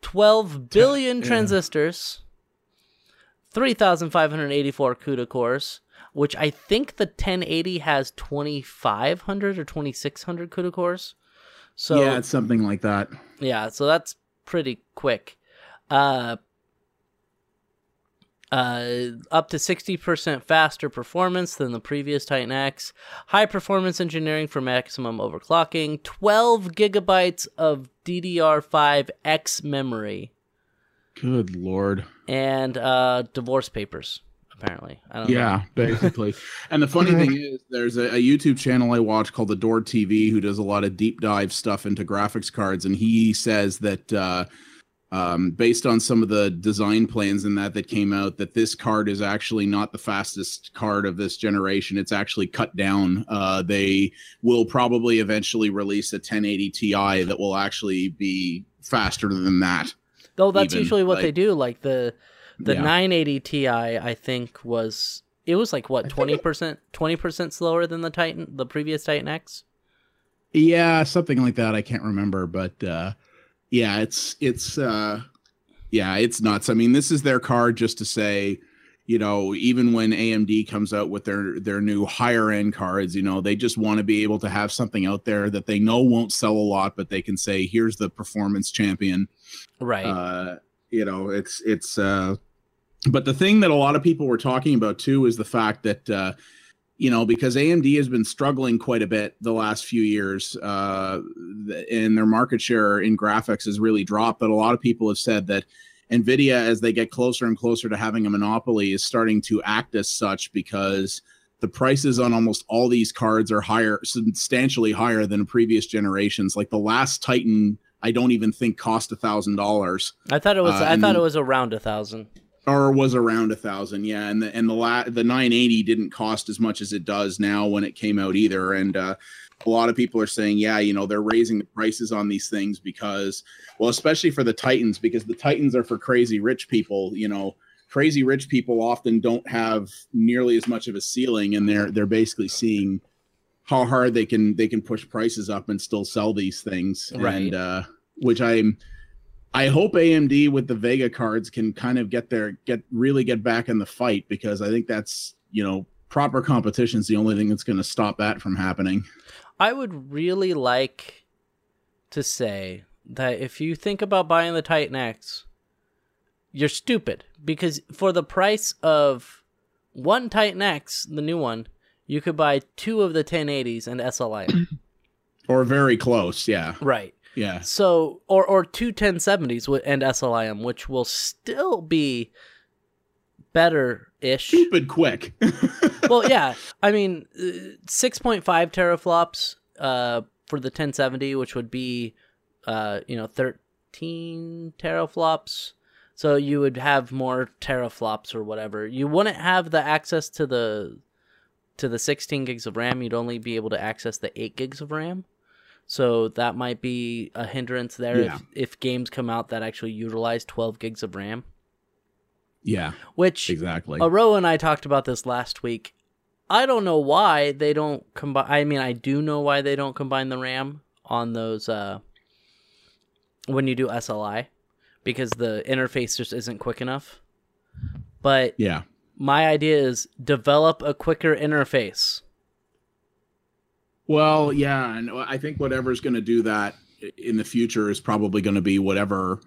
Twelve billion Ten, transistors. Yeah. Three thousand five hundred eighty-four CUDA cores. Which I think the ten eighty has twenty-five hundred or twenty-six hundred CUDA cores. So, yeah, it's something like that. Yeah, so that's pretty quick. Uh, uh, up to sixty percent faster performance than the previous Titan X. High performance engineering for maximum overclocking. twelve gigabytes of D D R five X memory. Good Lord. And uh, divorce papers. Apparently. I don't yeah, know. Basically. And the funny thing is, there's a, a YouTube channel I watch called The Door T V who does a lot of deep dive stuff into graphics cards. And he says that uh, um, based on some of the design plans and that that came out, that this card is actually not the fastest card of this generation. It's actually cut down. Uh, they will probably eventually release a ten eighty Ti that will actually be faster than that. Though that's even. usually what like, they do. Like the... The yeah. nine eighty Ti, I think, was it was like what twenty percent, twenty percent slower than the Titan, the previous Titan X. Yeah, something like that. I can't remember, but uh, yeah, it's it's uh, yeah, it's nuts. I mean, this is their card just to say, you know, even when A M D comes out with their their new higher end cards, you know, they just want to be able to have something out there that they know won't sell a lot, but they can say, here's the performance champion, right? Uh, you know, it's it's. Uh, But the thing that a lot of people were talking about, too, is the fact that, uh, you know, because A M D has been struggling quite a bit the last few years uh, and their market share in graphics has really dropped. But a lot of people have said that NVIDIA, as they get closer and closer to having a monopoly, is starting to act as such because the prices on almost all these cards are higher, substantially higher than previous generations. Like the last Titan, I don't even think cost a thousand dollars. I thought it was. Uh, I thought it was around a thousand. Or was around a thousand, yeah. And the and the la the nine eighty didn't cost as much as it does now when it came out either. And uh, a lot of people are saying, yeah, you know, they're raising the prices on these things because, well, especially for the Titans, because the Titans are for crazy rich people. You know, crazy rich people often don't have nearly as much of a ceiling, and they're they're basically seeing how hard they can they can push prices up and still sell these things. Right. And uh, which I'm. I hope A M D with the Vega cards can kind of get their get really get back in the fight, because I think that's, you know, proper competition is the only thing that's going to stop that from happening. I would really like to say that if you think about buying the Titan X, you're stupid, because for the price of one Titan X, the new one, you could buy two of the ten eighties and S L I. Or very close, yeah. Right. Yeah. So, or or two ten seventies and S L I M, which will still be better-ish. Stupid quick. Well, yeah. I mean, six point five teraflops uh, for the ten seventy, which would be, uh, you know, thirteen teraflops. So you would have more teraflops or whatever. You wouldn't have the access to the to the sixteen gigs of RAM. You'd only be able to access the eight gigs of RAM. So that might be a hindrance there, yeah. if, if games come out that actually utilize twelve gigs of RAM. Yeah, which exactly. Aro and I talked about this last week. I don't know why they don't combine. I mean, I do know why they don't combine the RAM on those uh, when you do S L I, because the interface just isn't quick enough. But yeah, my idea is develop a quicker interface. Well, yeah, and I think whatever's going to do that in the future is probably going to be whatever,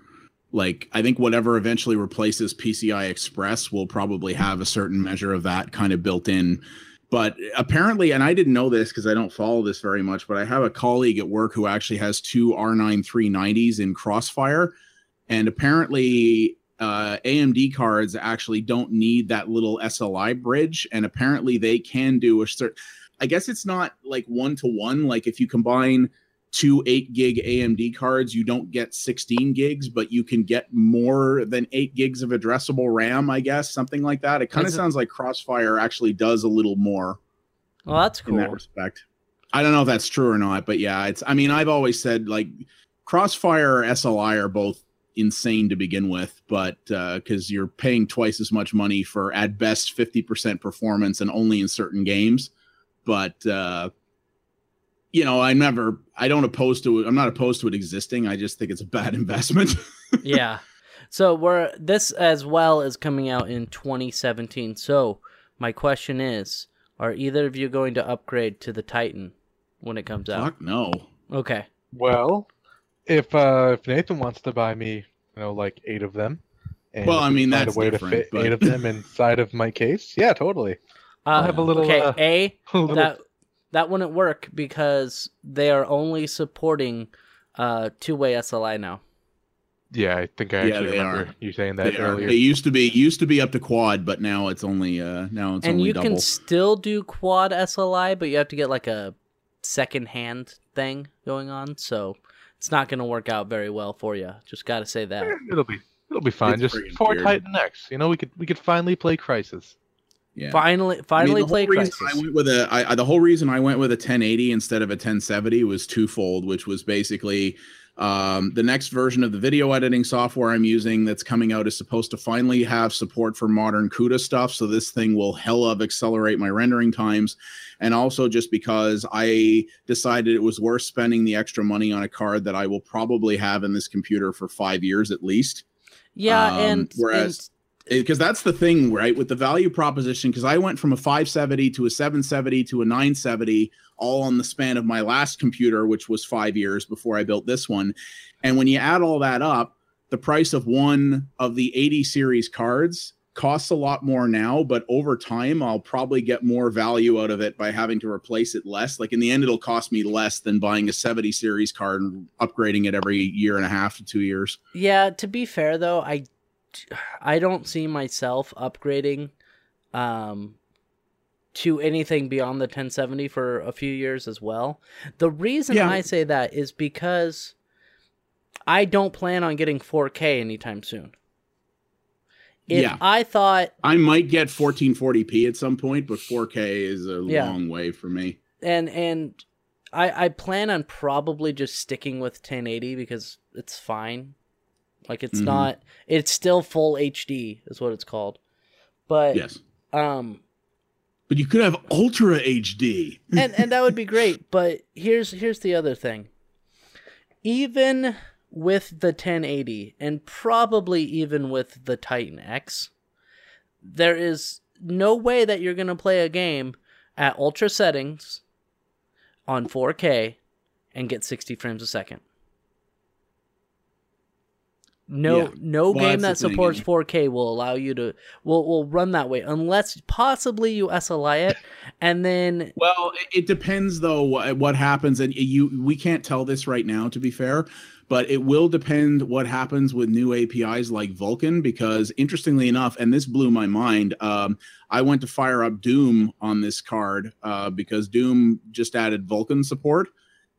like, I think whatever eventually replaces P C I Express will probably have a certain measure of that kind of built in. But apparently, and I didn't know this because I don't follow this very much, but I have a colleague at work who actually has two R nine three ninety s in Crossfire, and apparently uh, A M D cards actually don't need that little S L I bridge, and apparently they can do a certain... I guess it's not like one to one. Like if you combine two eight gig A M D cards, you don't get sixteen gigs, but you can get more than eight gigs of addressable RAM, I guess, something like that. It kind of sounds like Crossfire actually does a little more. Well, that's cool. In that respect. I don't know if that's true or not, but yeah, it's, I mean, I've always said like Crossfire or S L I are both insane to begin with, but uh because you're paying twice as much money for at best fifty percent performance and only in certain games. But, uh, you know, I never, I don't oppose to it. I'm not opposed to it existing. I just think it's a bad investment. Yeah. So we're, this as well is coming out in twenty seventeen. So my question is, are either of you going to upgrade to the Titan when it comes out? Fuck no. Okay. Well, if, uh, if Nathan wants to buy me, you know, like eight of them. And well, I mean, that's a way to fit but... eight of them inside of my case. Yeah, totally. I'll have a little, okay, uh, a, a little... that that wouldn't work because they are only supporting uh, two-way S L I now. Yeah, I think I yeah, actually remember are. you saying that they earlier. Are. They used to be used to be up to quad, but now it's only uh, now it's and only double. And you can still do quad S L I, but you have to get like a second-hand thing going on, so it's not going to work out very well for you. Just got to say that. It'll be it'll be fine. It's Just four Titan X. You know, we could we could finally play Crisis. Yeah. Finally, finally, I mean, play Crisis. I went with a, I, I, the whole reason I went with a ten eighty instead of a ten seventy was twofold, which was basically um, the next version of the video editing software I'm using that's coming out is supposed to finally have support for modern CUDA stuff. So this thing will hell of accelerate my rendering times. And also just because I decided it was worth spending the extra money on a card that I will probably have in this computer for five years at least. Yeah. Um, and whereas... And because that's the thing, right, with the value proposition, because I went from a five seventy to a seven seventy to a nine seventy all on the span of my last computer, which was five years before I built this one. And when you add all that up, the price of one of the eighty series cards costs a lot more now, but over time, I'll probably get more value out of it by having to replace it less. Like in the end, it'll cost me less than buying a seventy series card and upgrading it every year and a half to two years. Yeah, to be fair, though, I I don't see myself upgrading um, to anything beyond the ten seventy for a few years as well. The reason yeah. I say that is because I don't plan on getting four K anytime soon. If yeah. I thought... I might get fourteen forty p at some point, but four K is a yeah. long way for me. And and I, I plan on probably just sticking with ten eighty because it's fine. Like, it's mm-hmm. not... It's still full H D is what it's called. But... Yes. Um... But you could have Ultra H D. and and that would be great. But here's here's the other thing. Even with the ten eighty, and probably even with the Titan X, there is no way that you're going to play a game at ultra settings on four K and get sixty frames a second. No, yeah. no well, game that supports thing, yeah. four K will allow you to will will run that way unless possibly you S L I it, and then well, it depends though what, what happens, and you we can't tell this right now to be fair, but it will depend what happens with new A P Is like Vulkan, because interestingly enough, and this blew my mind, um, I went to fire up Doom on this card uh, because Doom just added Vulkan support,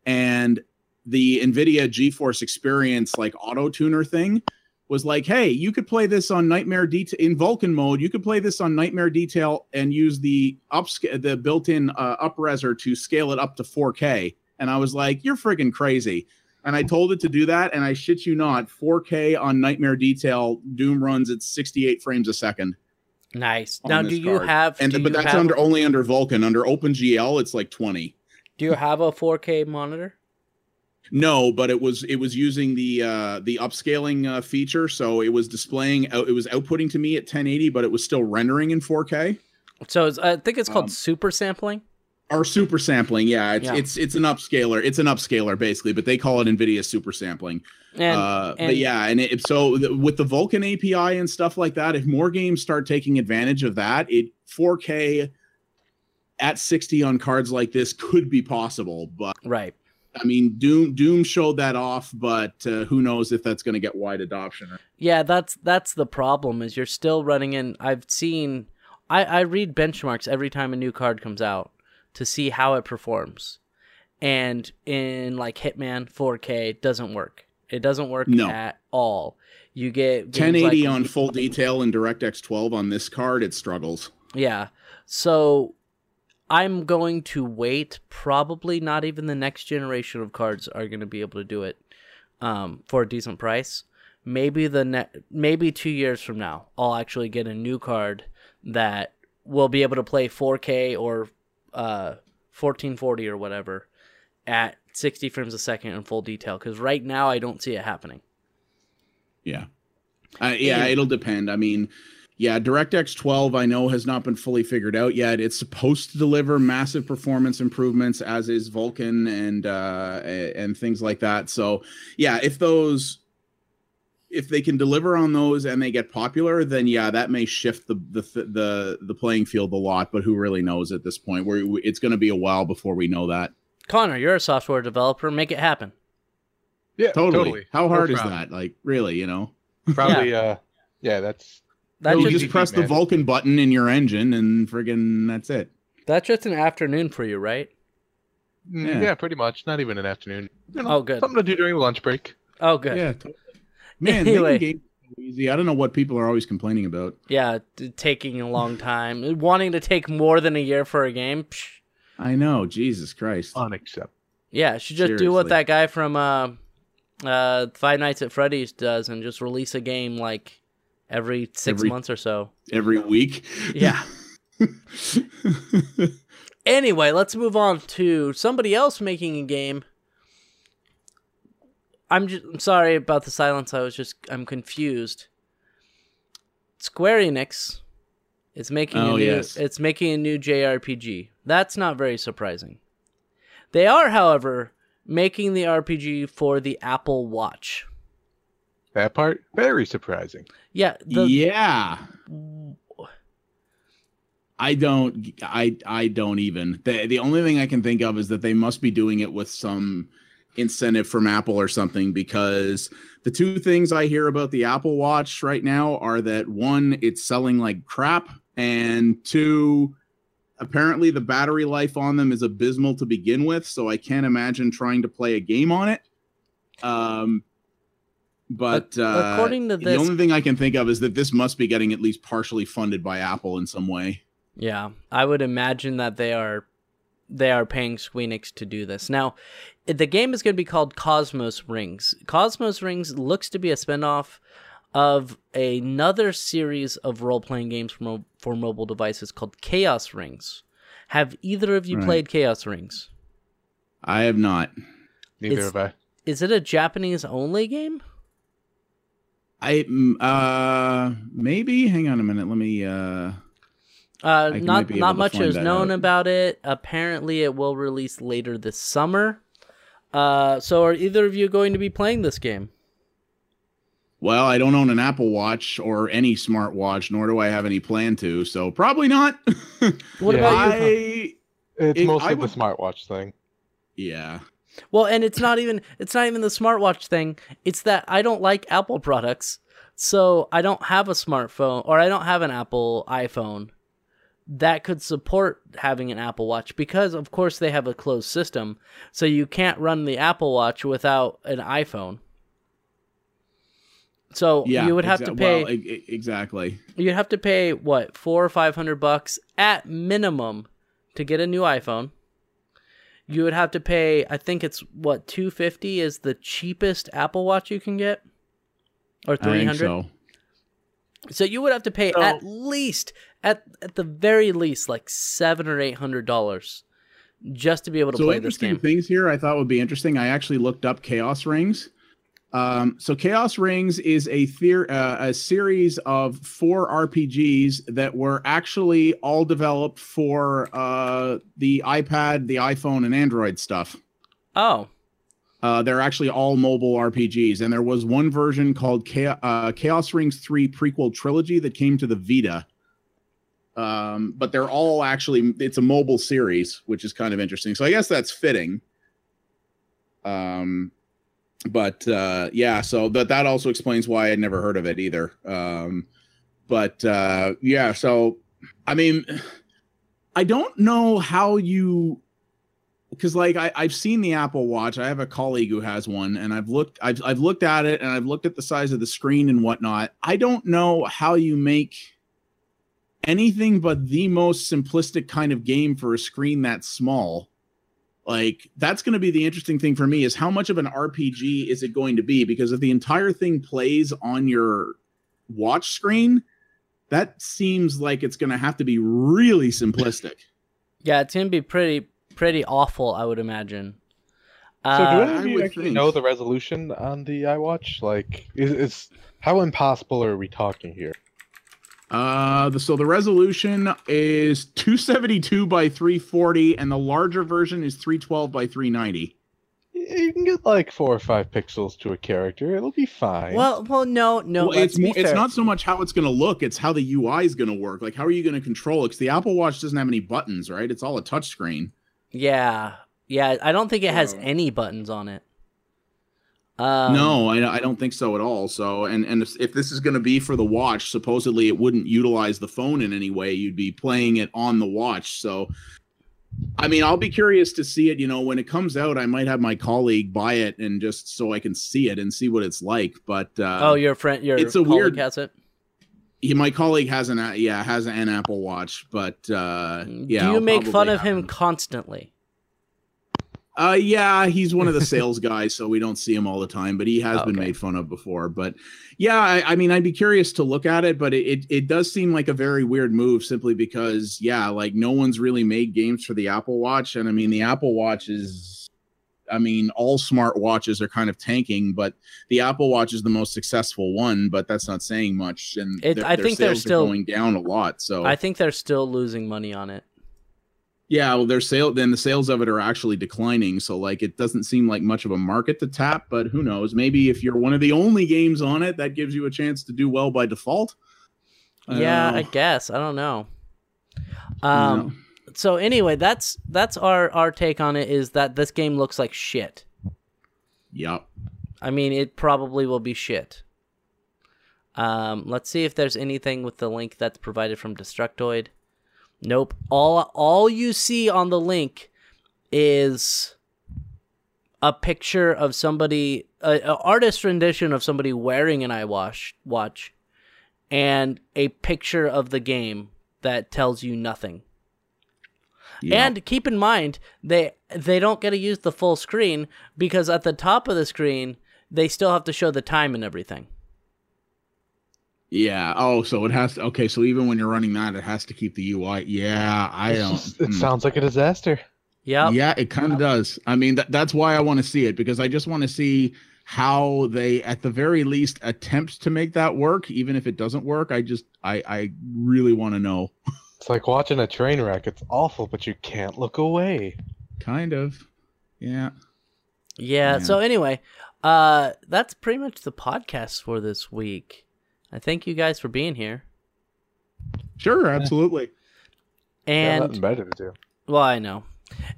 and the NVIDIA GeForce Experience like auto tuner thing was like, hey, you could play this on Nightmare Detail in Vulkan mode. You could play this on Nightmare Detail and use the upsc- the built-in uh, upresor to scale it up to four K. And I was like, you're friggin' crazy. And I told it to do that, and I shit you not, four K on Nightmare Detail, Doom runs at sixty-eight frames a second. Nice. Now, do you card. have? And but that's have... under only under Vulkan. Under OpenGL, it's like twenty. Do you have a four K monitor? No, but it was it was using the uh, the upscaling uh, feature, so it was displaying it was outputting to me at ten eighty, but it was still rendering in four K. So it's, I think it's called um, super sampling. Or super sampling, yeah. It's yeah. it's it's an upscaler. It's an upscaler basically, but they call it NVIDIA super sampling. And, uh, and, but yeah, and it, so th- with the Vulkan A P I and stuff like that, if more games start taking advantage of that, it four K at sixty on cards like this could be possible, but right. I mean, Doom Doom showed that off, but uh, who knows if that's going to get wide adoption. Or- yeah, that's that's the problem, is you're still running in. I've seen, I, I read benchmarks every time a new card comes out to see how it performs. And in like Hitman, four K doesn't work. It doesn't work no. at all. You get ten eighty like- on full detail and DirectX twelve on this card, it struggles. Yeah, so... I'm going to wait. Probably not even the next generation of cards are going to be able to do it um, for a decent price. Maybe the ne- maybe two years from now, I'll actually get a new card that will be able to play four K or uh, fourteen forty or whatever at sixty frames a second in full detail. Because right now, I don't see it happening. Yeah, uh, yeah, and- it'll depend. I mean. Yeah, DirectX twelve, I know, has not been fully figured out yet. It's supposed to deliver massive performance improvements, as is Vulkan and uh, and things like that. So, yeah, if those, if they can deliver on those and they get popular, then yeah, that may shift the the the, the playing field a lot. But who really knows at this point? Where it's going to be a while before we know that. Connor, you're a software developer. Make it happen. Yeah, totally. totally. How hard no is that? Like, really, you know? Probably. uh, yeah, that's. That you just press the Vulkan button in your engine and friggin' that's it. That's just an afternoon for you, right? Yeah, yeah pretty much. Not even an afternoon. You know, oh, good. Something to do during lunch break. Oh, good. Yeah, totally. Man, anyway. Making games so easy. I don't know what people are always complaining about. Yeah, t- taking a long time. Wanting to take more than a year for a game. Psh. I know. Jesus Christ. Unacceptable. Yeah, should just Seriously. do what that guy from uh, uh, Five Nights at Freddy's does and just release a game like... Every six every, months or so. Every week? Yeah. Anyway, let's move on to somebody else making a game. I'm just, I'm sorry about the silence. I was just... I'm confused. Square Enix is making oh, a new... Yes. It's making a new J R P G. That's not very surprising. They are, however, making the R P G for the Apple Watch. That part, very surprising. Yeah. The... Yeah. I don't, I, I don't even, the, the only thing I can think of is that they must be doing it with some incentive from Apple or something, because the two things I hear about the Apple Watch right now are that one, it's selling like crap, and two, Apparently, the battery life on them is abysmal to begin with, so I can't imagine trying to play a game on it. Um, but uh, according to this, the only thing I can think of is that this must be getting at least partially funded by Apple in some way. Yeah, I would imagine that they are they are paying Squeenix to do this. Now, the game is going to be called Cosmos Rings. Cosmos Rings looks to be a spinoff of another series of role-playing games for, mo- for mobile devices called Chaos Rings. Have either of you right. played Chaos Rings? I have not. Neither is, have I. Is it a Japanese-only game? I uh maybe. Hang on a minute. Let me. Uh, uh not not much is known out. about it. Apparently, it will release later this summer. Uh, so are either of you going to be playing this game? Well, I don't own an Apple Watch or any smartwatch, nor do I have any plan to, so probably not. What yeah. about you? I, it's it, mostly I would, the smartwatch thing. Yeah. Well, and it's not even it's not even the smartwatch thing. It's that I don't like Apple products, so I don't have a smartphone, or I don't have an Apple iPhone that could support having an Apple Watch, because of course they have a closed system, so you can't run the Apple Watch without an iPhone. So yeah, you would have exa- to pay well, e- exactly. You'd have to pay what four or five hundred bucks at minimum to get a new iPhone. You would have to pay. I think it's what two fifty is the cheapest Apple Watch you can get, or three hundred. So. so you would have to pay so, at least at at the very least like seven or eight hundred dollars just to be able to so play this game. So interesting things here I thought would be interesting. I actually looked up Chaos Rings. Um, so Chaos Rings is a, theor- uh, a series of four R P Gs that were actually all developed for uh, the iPad, the iPhone, and Android stuff. Oh. Uh, they're actually all mobile R P Gs, and there was one version called Cha- uh, Chaos Rings three Prequel Trilogy that came to the Vita. Um, but they're all actually, it's a mobile series, which is kind of interesting. So I guess that's fitting. Um... But uh, yeah, so that that also explains why I'd never heard of it either. Um, but uh, yeah, so I mean, I don't know how you, because like I, I've seen the Apple Watch. I have a colleague who has one, and I've looked, I've I've looked at it, and I've looked at the size of the screen and whatnot. I don't know how you make anything but the most simplistic kind of game for a screen that small. Like, that's going to be the interesting thing for me is how much of an R P G is it going to be? Because if the entire thing plays on your watch screen, that seems like it's going to have to be really simplistic. Yeah, it's going to be pretty pretty awful, I would imagine. So uh, do any of you actually think. know the resolution on the iWatch? Like, is, is how impossible are we talking here? Uh, the, so the resolution is two seventy-two by three forty, and the larger version is three twelve by three ninety. You can get like four or five pixels to a character; it'll be fine. Well, well, no, no. Well, it's it's fair. Not so much how it's going to look; it's how the U I is going to work. Like, how are you going to control it? Because the Apple Watch doesn't have any buttons, right? It's all a touchscreen. Yeah, yeah. I don't think it has yeah. any buttons on it. Um, no, I, I don't think so at all. So, and, and if, if this is going to be for the watch, supposedly it wouldn't utilize the phone in any way. You'd be playing it on the watch. So, I mean, I'll be curious to see it. You know, when it comes out, I might have my colleague buy it and just so I can see it and see what it's like. But uh, oh, your friend, your it's a colleague weird, has it. He, my colleague has an yeah has an Apple Watch, but uh, yeah. Do you I'll make fun of him constantly? Uh, yeah, he's one of the sales guys, so we don't see him all the time, but he has oh, okay. been made fun of before. But yeah, I, I mean, I'd be curious to look at it, but it, it, it does seem like a very weird move simply because, yeah, like no one's really made games for the Apple Watch. And I mean, the Apple Watch is, I mean, all smart watches are kind of tanking, but the Apple Watch is the most successful one, but that's not saying much. And it, their, I their think they're still going down a lot. So I think they're still losing money on it. Yeah, well, their sale then the sales of it are actually declining, so like it doesn't seem like much of a market to tap. But who knows? Maybe if you're one of the only games on it, that gives you a chance to do well by default. I yeah, I guess I don't know. Um, I don't know. So anyway, that's that's our our take on it is that this game looks like shit. Yep. I mean, it probably will be shit. Um, let's see if there's anything with the link that's provided from Destructoid. Nope. All all you see on the link is a picture of somebody, an artist rendition of somebody wearing an iWatch watch, and a picture of the game that tells you nothing. Yeah. And keep in mind, they they don't get to use the full screen, because at the top of the screen, they still have to show the time and everything. Yeah. Oh, so it has to. Okay, so even when you're running that, it has to keep the U I. Yeah, I don't. Just, it mm. sounds like a disaster. Yeah. Yeah, it kind of yeah. does. I mean, th- that's why I want to see it, because I just want to see how they, at the very least, attempts to make that work. Even if it doesn't work, I just, I, I really want to know. It's like watching a train wreck. It's awful, but you can't look away. Kind of. Yeah. Yeah. yeah. So anyway, uh, that's pretty much the podcast for this week. I thank you guys for being here. Sure, absolutely. And yeah, nothing better to do. Well, I know.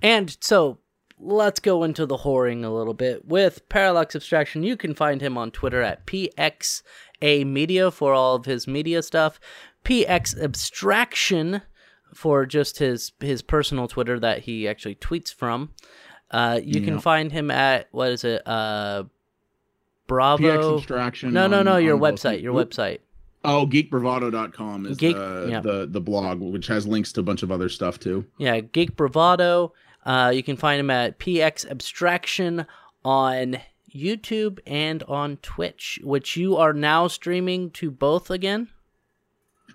And so let's go into the whoring a little bit with Parallax Abstraction. You can find him on Twitter at P X A Media for all of his media stuff. P X Abstraction for just his his personal Twitter that he actually tweets from. Uh, you yeah. can find him at, what is it, uh, Bravo? P X Abstraction. No, no, no, on, your on website, both. your website. Oh, geek bravado dot com is Geek, the, yeah. the, the blog, which has links to a bunch of other stuff, too. Yeah, Geek Bravado. Uh, you can find him at P X Abstraction on YouTube and on Twitch, which you are now streaming to both again?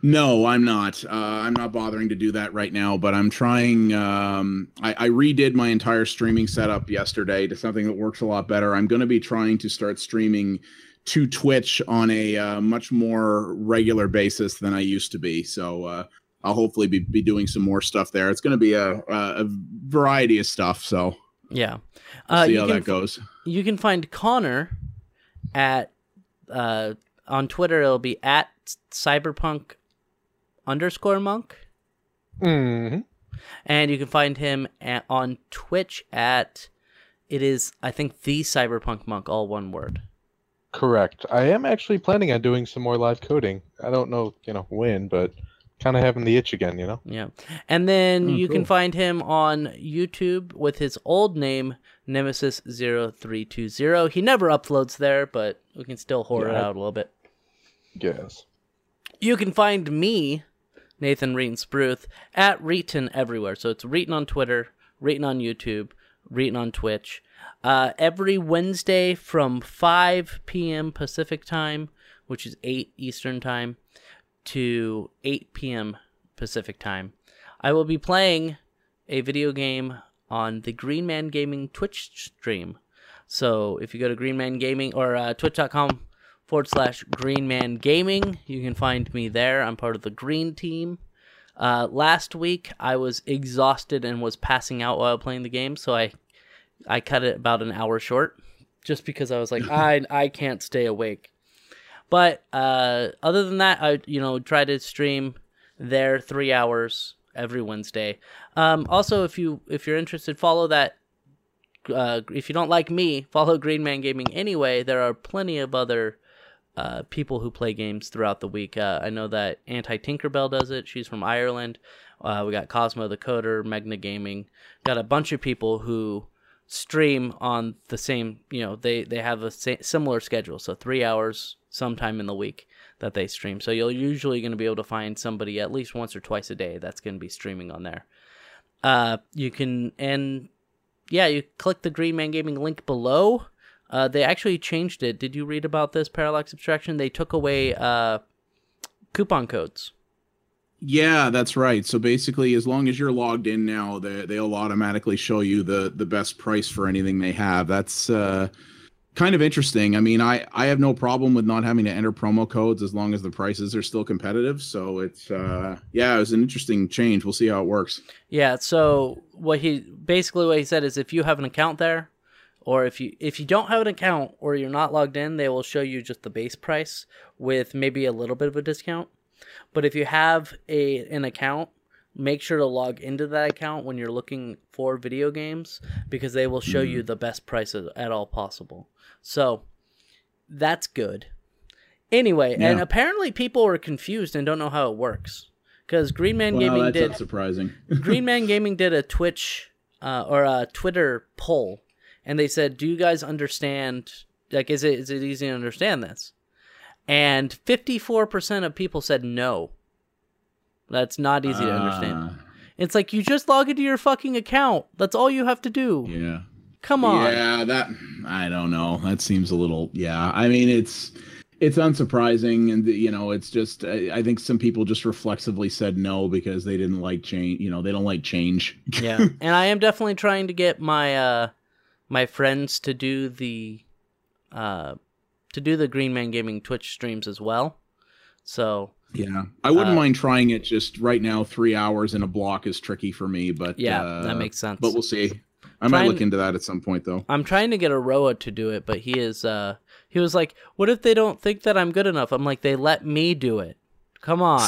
No, I'm not. Uh, I'm not bothering to do that right now, but I'm trying. Um, I, I redid my entire streaming setup yesterday to something that works a lot better. I'm going to be trying to start streaming to Twitch on a uh, much more regular basis than I used to be. So uh, I'll hopefully be, be doing some more stuff there. It's going to be a, a variety of stuff. So yeah, we'll uh, see how that goes. F- you can find Connor at uh, on Twitter. It'll be at Cyberpunk underscore monk. Mm-hmm. And you can find him at, on Twitch at, it is, I think, the Cyberpunk Monk, all one word. Correct. I am actually planning on doing some more live coding. I don't know, you know, when, but kind of having the itch again, you know? Yeah. And then oh, you cool. can find him on YouTube with his old name, Nemesis zero three two zero. He never uploads there, but we can still whore yeah. it out a little bit. Yes. You can find me, Nathan Reitenspruth, at Reetin everywhere. So it's Reetin on Twitter, Reetin on YouTube, Reetin on Twitch. Uh, every Wednesday from five p.m. Pacific time, which is eight Eastern time, to eight p.m. Pacific time, I will be playing a video game on the Green Man Gaming Twitch stream. So if you go to Green Man Gaming or uh, twitch dot com forward slash Green Man Gaming. You can find me there. I'm part of the green team. Uh, last week, I was exhausted and was passing out while playing the game, so I I cut it about an hour short just because I was like, I I can't stay awake. But uh, other than that, I you know try to stream there three hours every Wednesday. Um, also, if you if you're interested, follow that. Uh, if you don't like me, follow Green Man Gaming anyway. There are plenty of other Uh, people who play games throughout the week. Uh, I know that Anti-Tinkerbell does it. She's from Ireland. Uh, we got Cosmo the Coder, Magna Gaming. Got a bunch of people who stream on the same, you know, they, they have a sa- similar schedule. So three hours sometime in the week that they stream. So you're usually going to be able to find somebody at least once or twice a day that's going to be streaming on there. Uh, you can, and yeah, you click the Green Man Gaming link below. Uh, they actually changed it. Did you read about this, Parallax Abstraction? They took away uh, coupon codes. Yeah, that's right. So basically, as long as you're logged in now, they, they'll automatically show you the, the best price for anything they have. That's uh, kind of interesting. I mean, I, I have no problem with not having to enter promo codes as long as the prices are still competitive. So it's, uh, yeah, it was an interesting change. We'll see how it works. Yeah, so what he basically what he said is if you have an account there, or if you if you don't have an account or you're not logged in, they will show you just the base price with maybe a little bit of a discount. But if you have a an account, make sure to log into that account when you're looking for video games, because they will show mm-hmm. you the best prices at all possible. So that's good. Anyway, yeah. and apparently people are confused and don't know how it works. because Green Man wow, Gaming that's did surprising. Green Man Gaming did a Twitch uh, or a Twitter poll, and they said, "Do you guys understand? Like, is it is it easy to understand this?" And fifty-four percent of people said no. That's not easy uh, to understand. It's like, you just log into your fucking account. That's all you have to do. Yeah. Come on. Yeah, that I don't know. That seems a little. Yeah, I mean, it's. It's unsurprising, and you know, it's just I, I think some people just reflexively said no because they didn't like change. You know, they don't like change. Yeah, and I am definitely trying to get my uh, my friends to do the uh, to do the Green Man Gaming Twitch streams as well. So yeah, I wouldn't uh, mind trying it. Just right now, three hours in a block is tricky for me, but yeah, uh, that makes sense. But we'll see. I trying, might look into that at some point, though. I'm trying to get Aroa to do it, but he is. Uh, He was like, what if they don't think that I'm good enough? I'm like, they let me do it. Come on.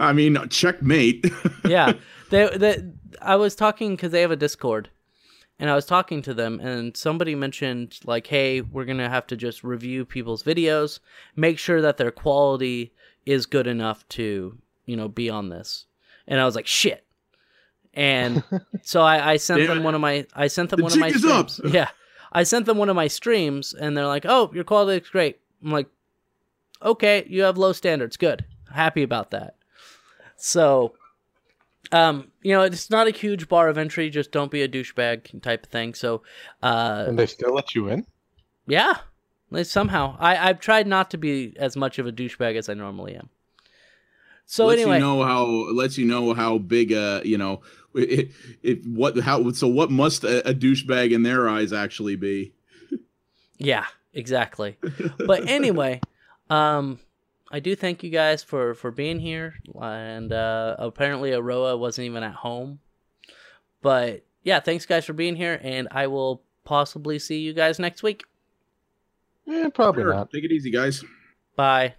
I mean, checkmate. yeah. They, they, I was talking because they have a Discord, and I was talking to them, and somebody mentioned, like, hey, we're going to have to just review people's videos, make sure that their quality is good enough to, you know, be on this. And I was like, shit. And so I, I sent Damn. them one of my, I sent them the one of my streams. Yeah. I sent them one of my streams, and they're like, oh, your quality is great. I'm like, okay, you have low standards. Good. Happy about that. So, um, you know, it's not a huge bar of entry. Just don't be a douchebag type of thing. So, uh, and they still let you in? Yeah. Somehow. I, I've tried not to be as much of a douchebag as I normally am. So lets anyway. You know how, lets you know how big, uh, you know... It, it what how so what must a, a douchebag in their eyes actually be? Yeah, exactly. But anyway, um, I do thank you guys for for being here. And uh, apparently Aroa wasn't even at home. But yeah, thanks guys for being here, and I will possibly see you guys next week. Yeah, probably sure. not. Take it easy, guys. Bye.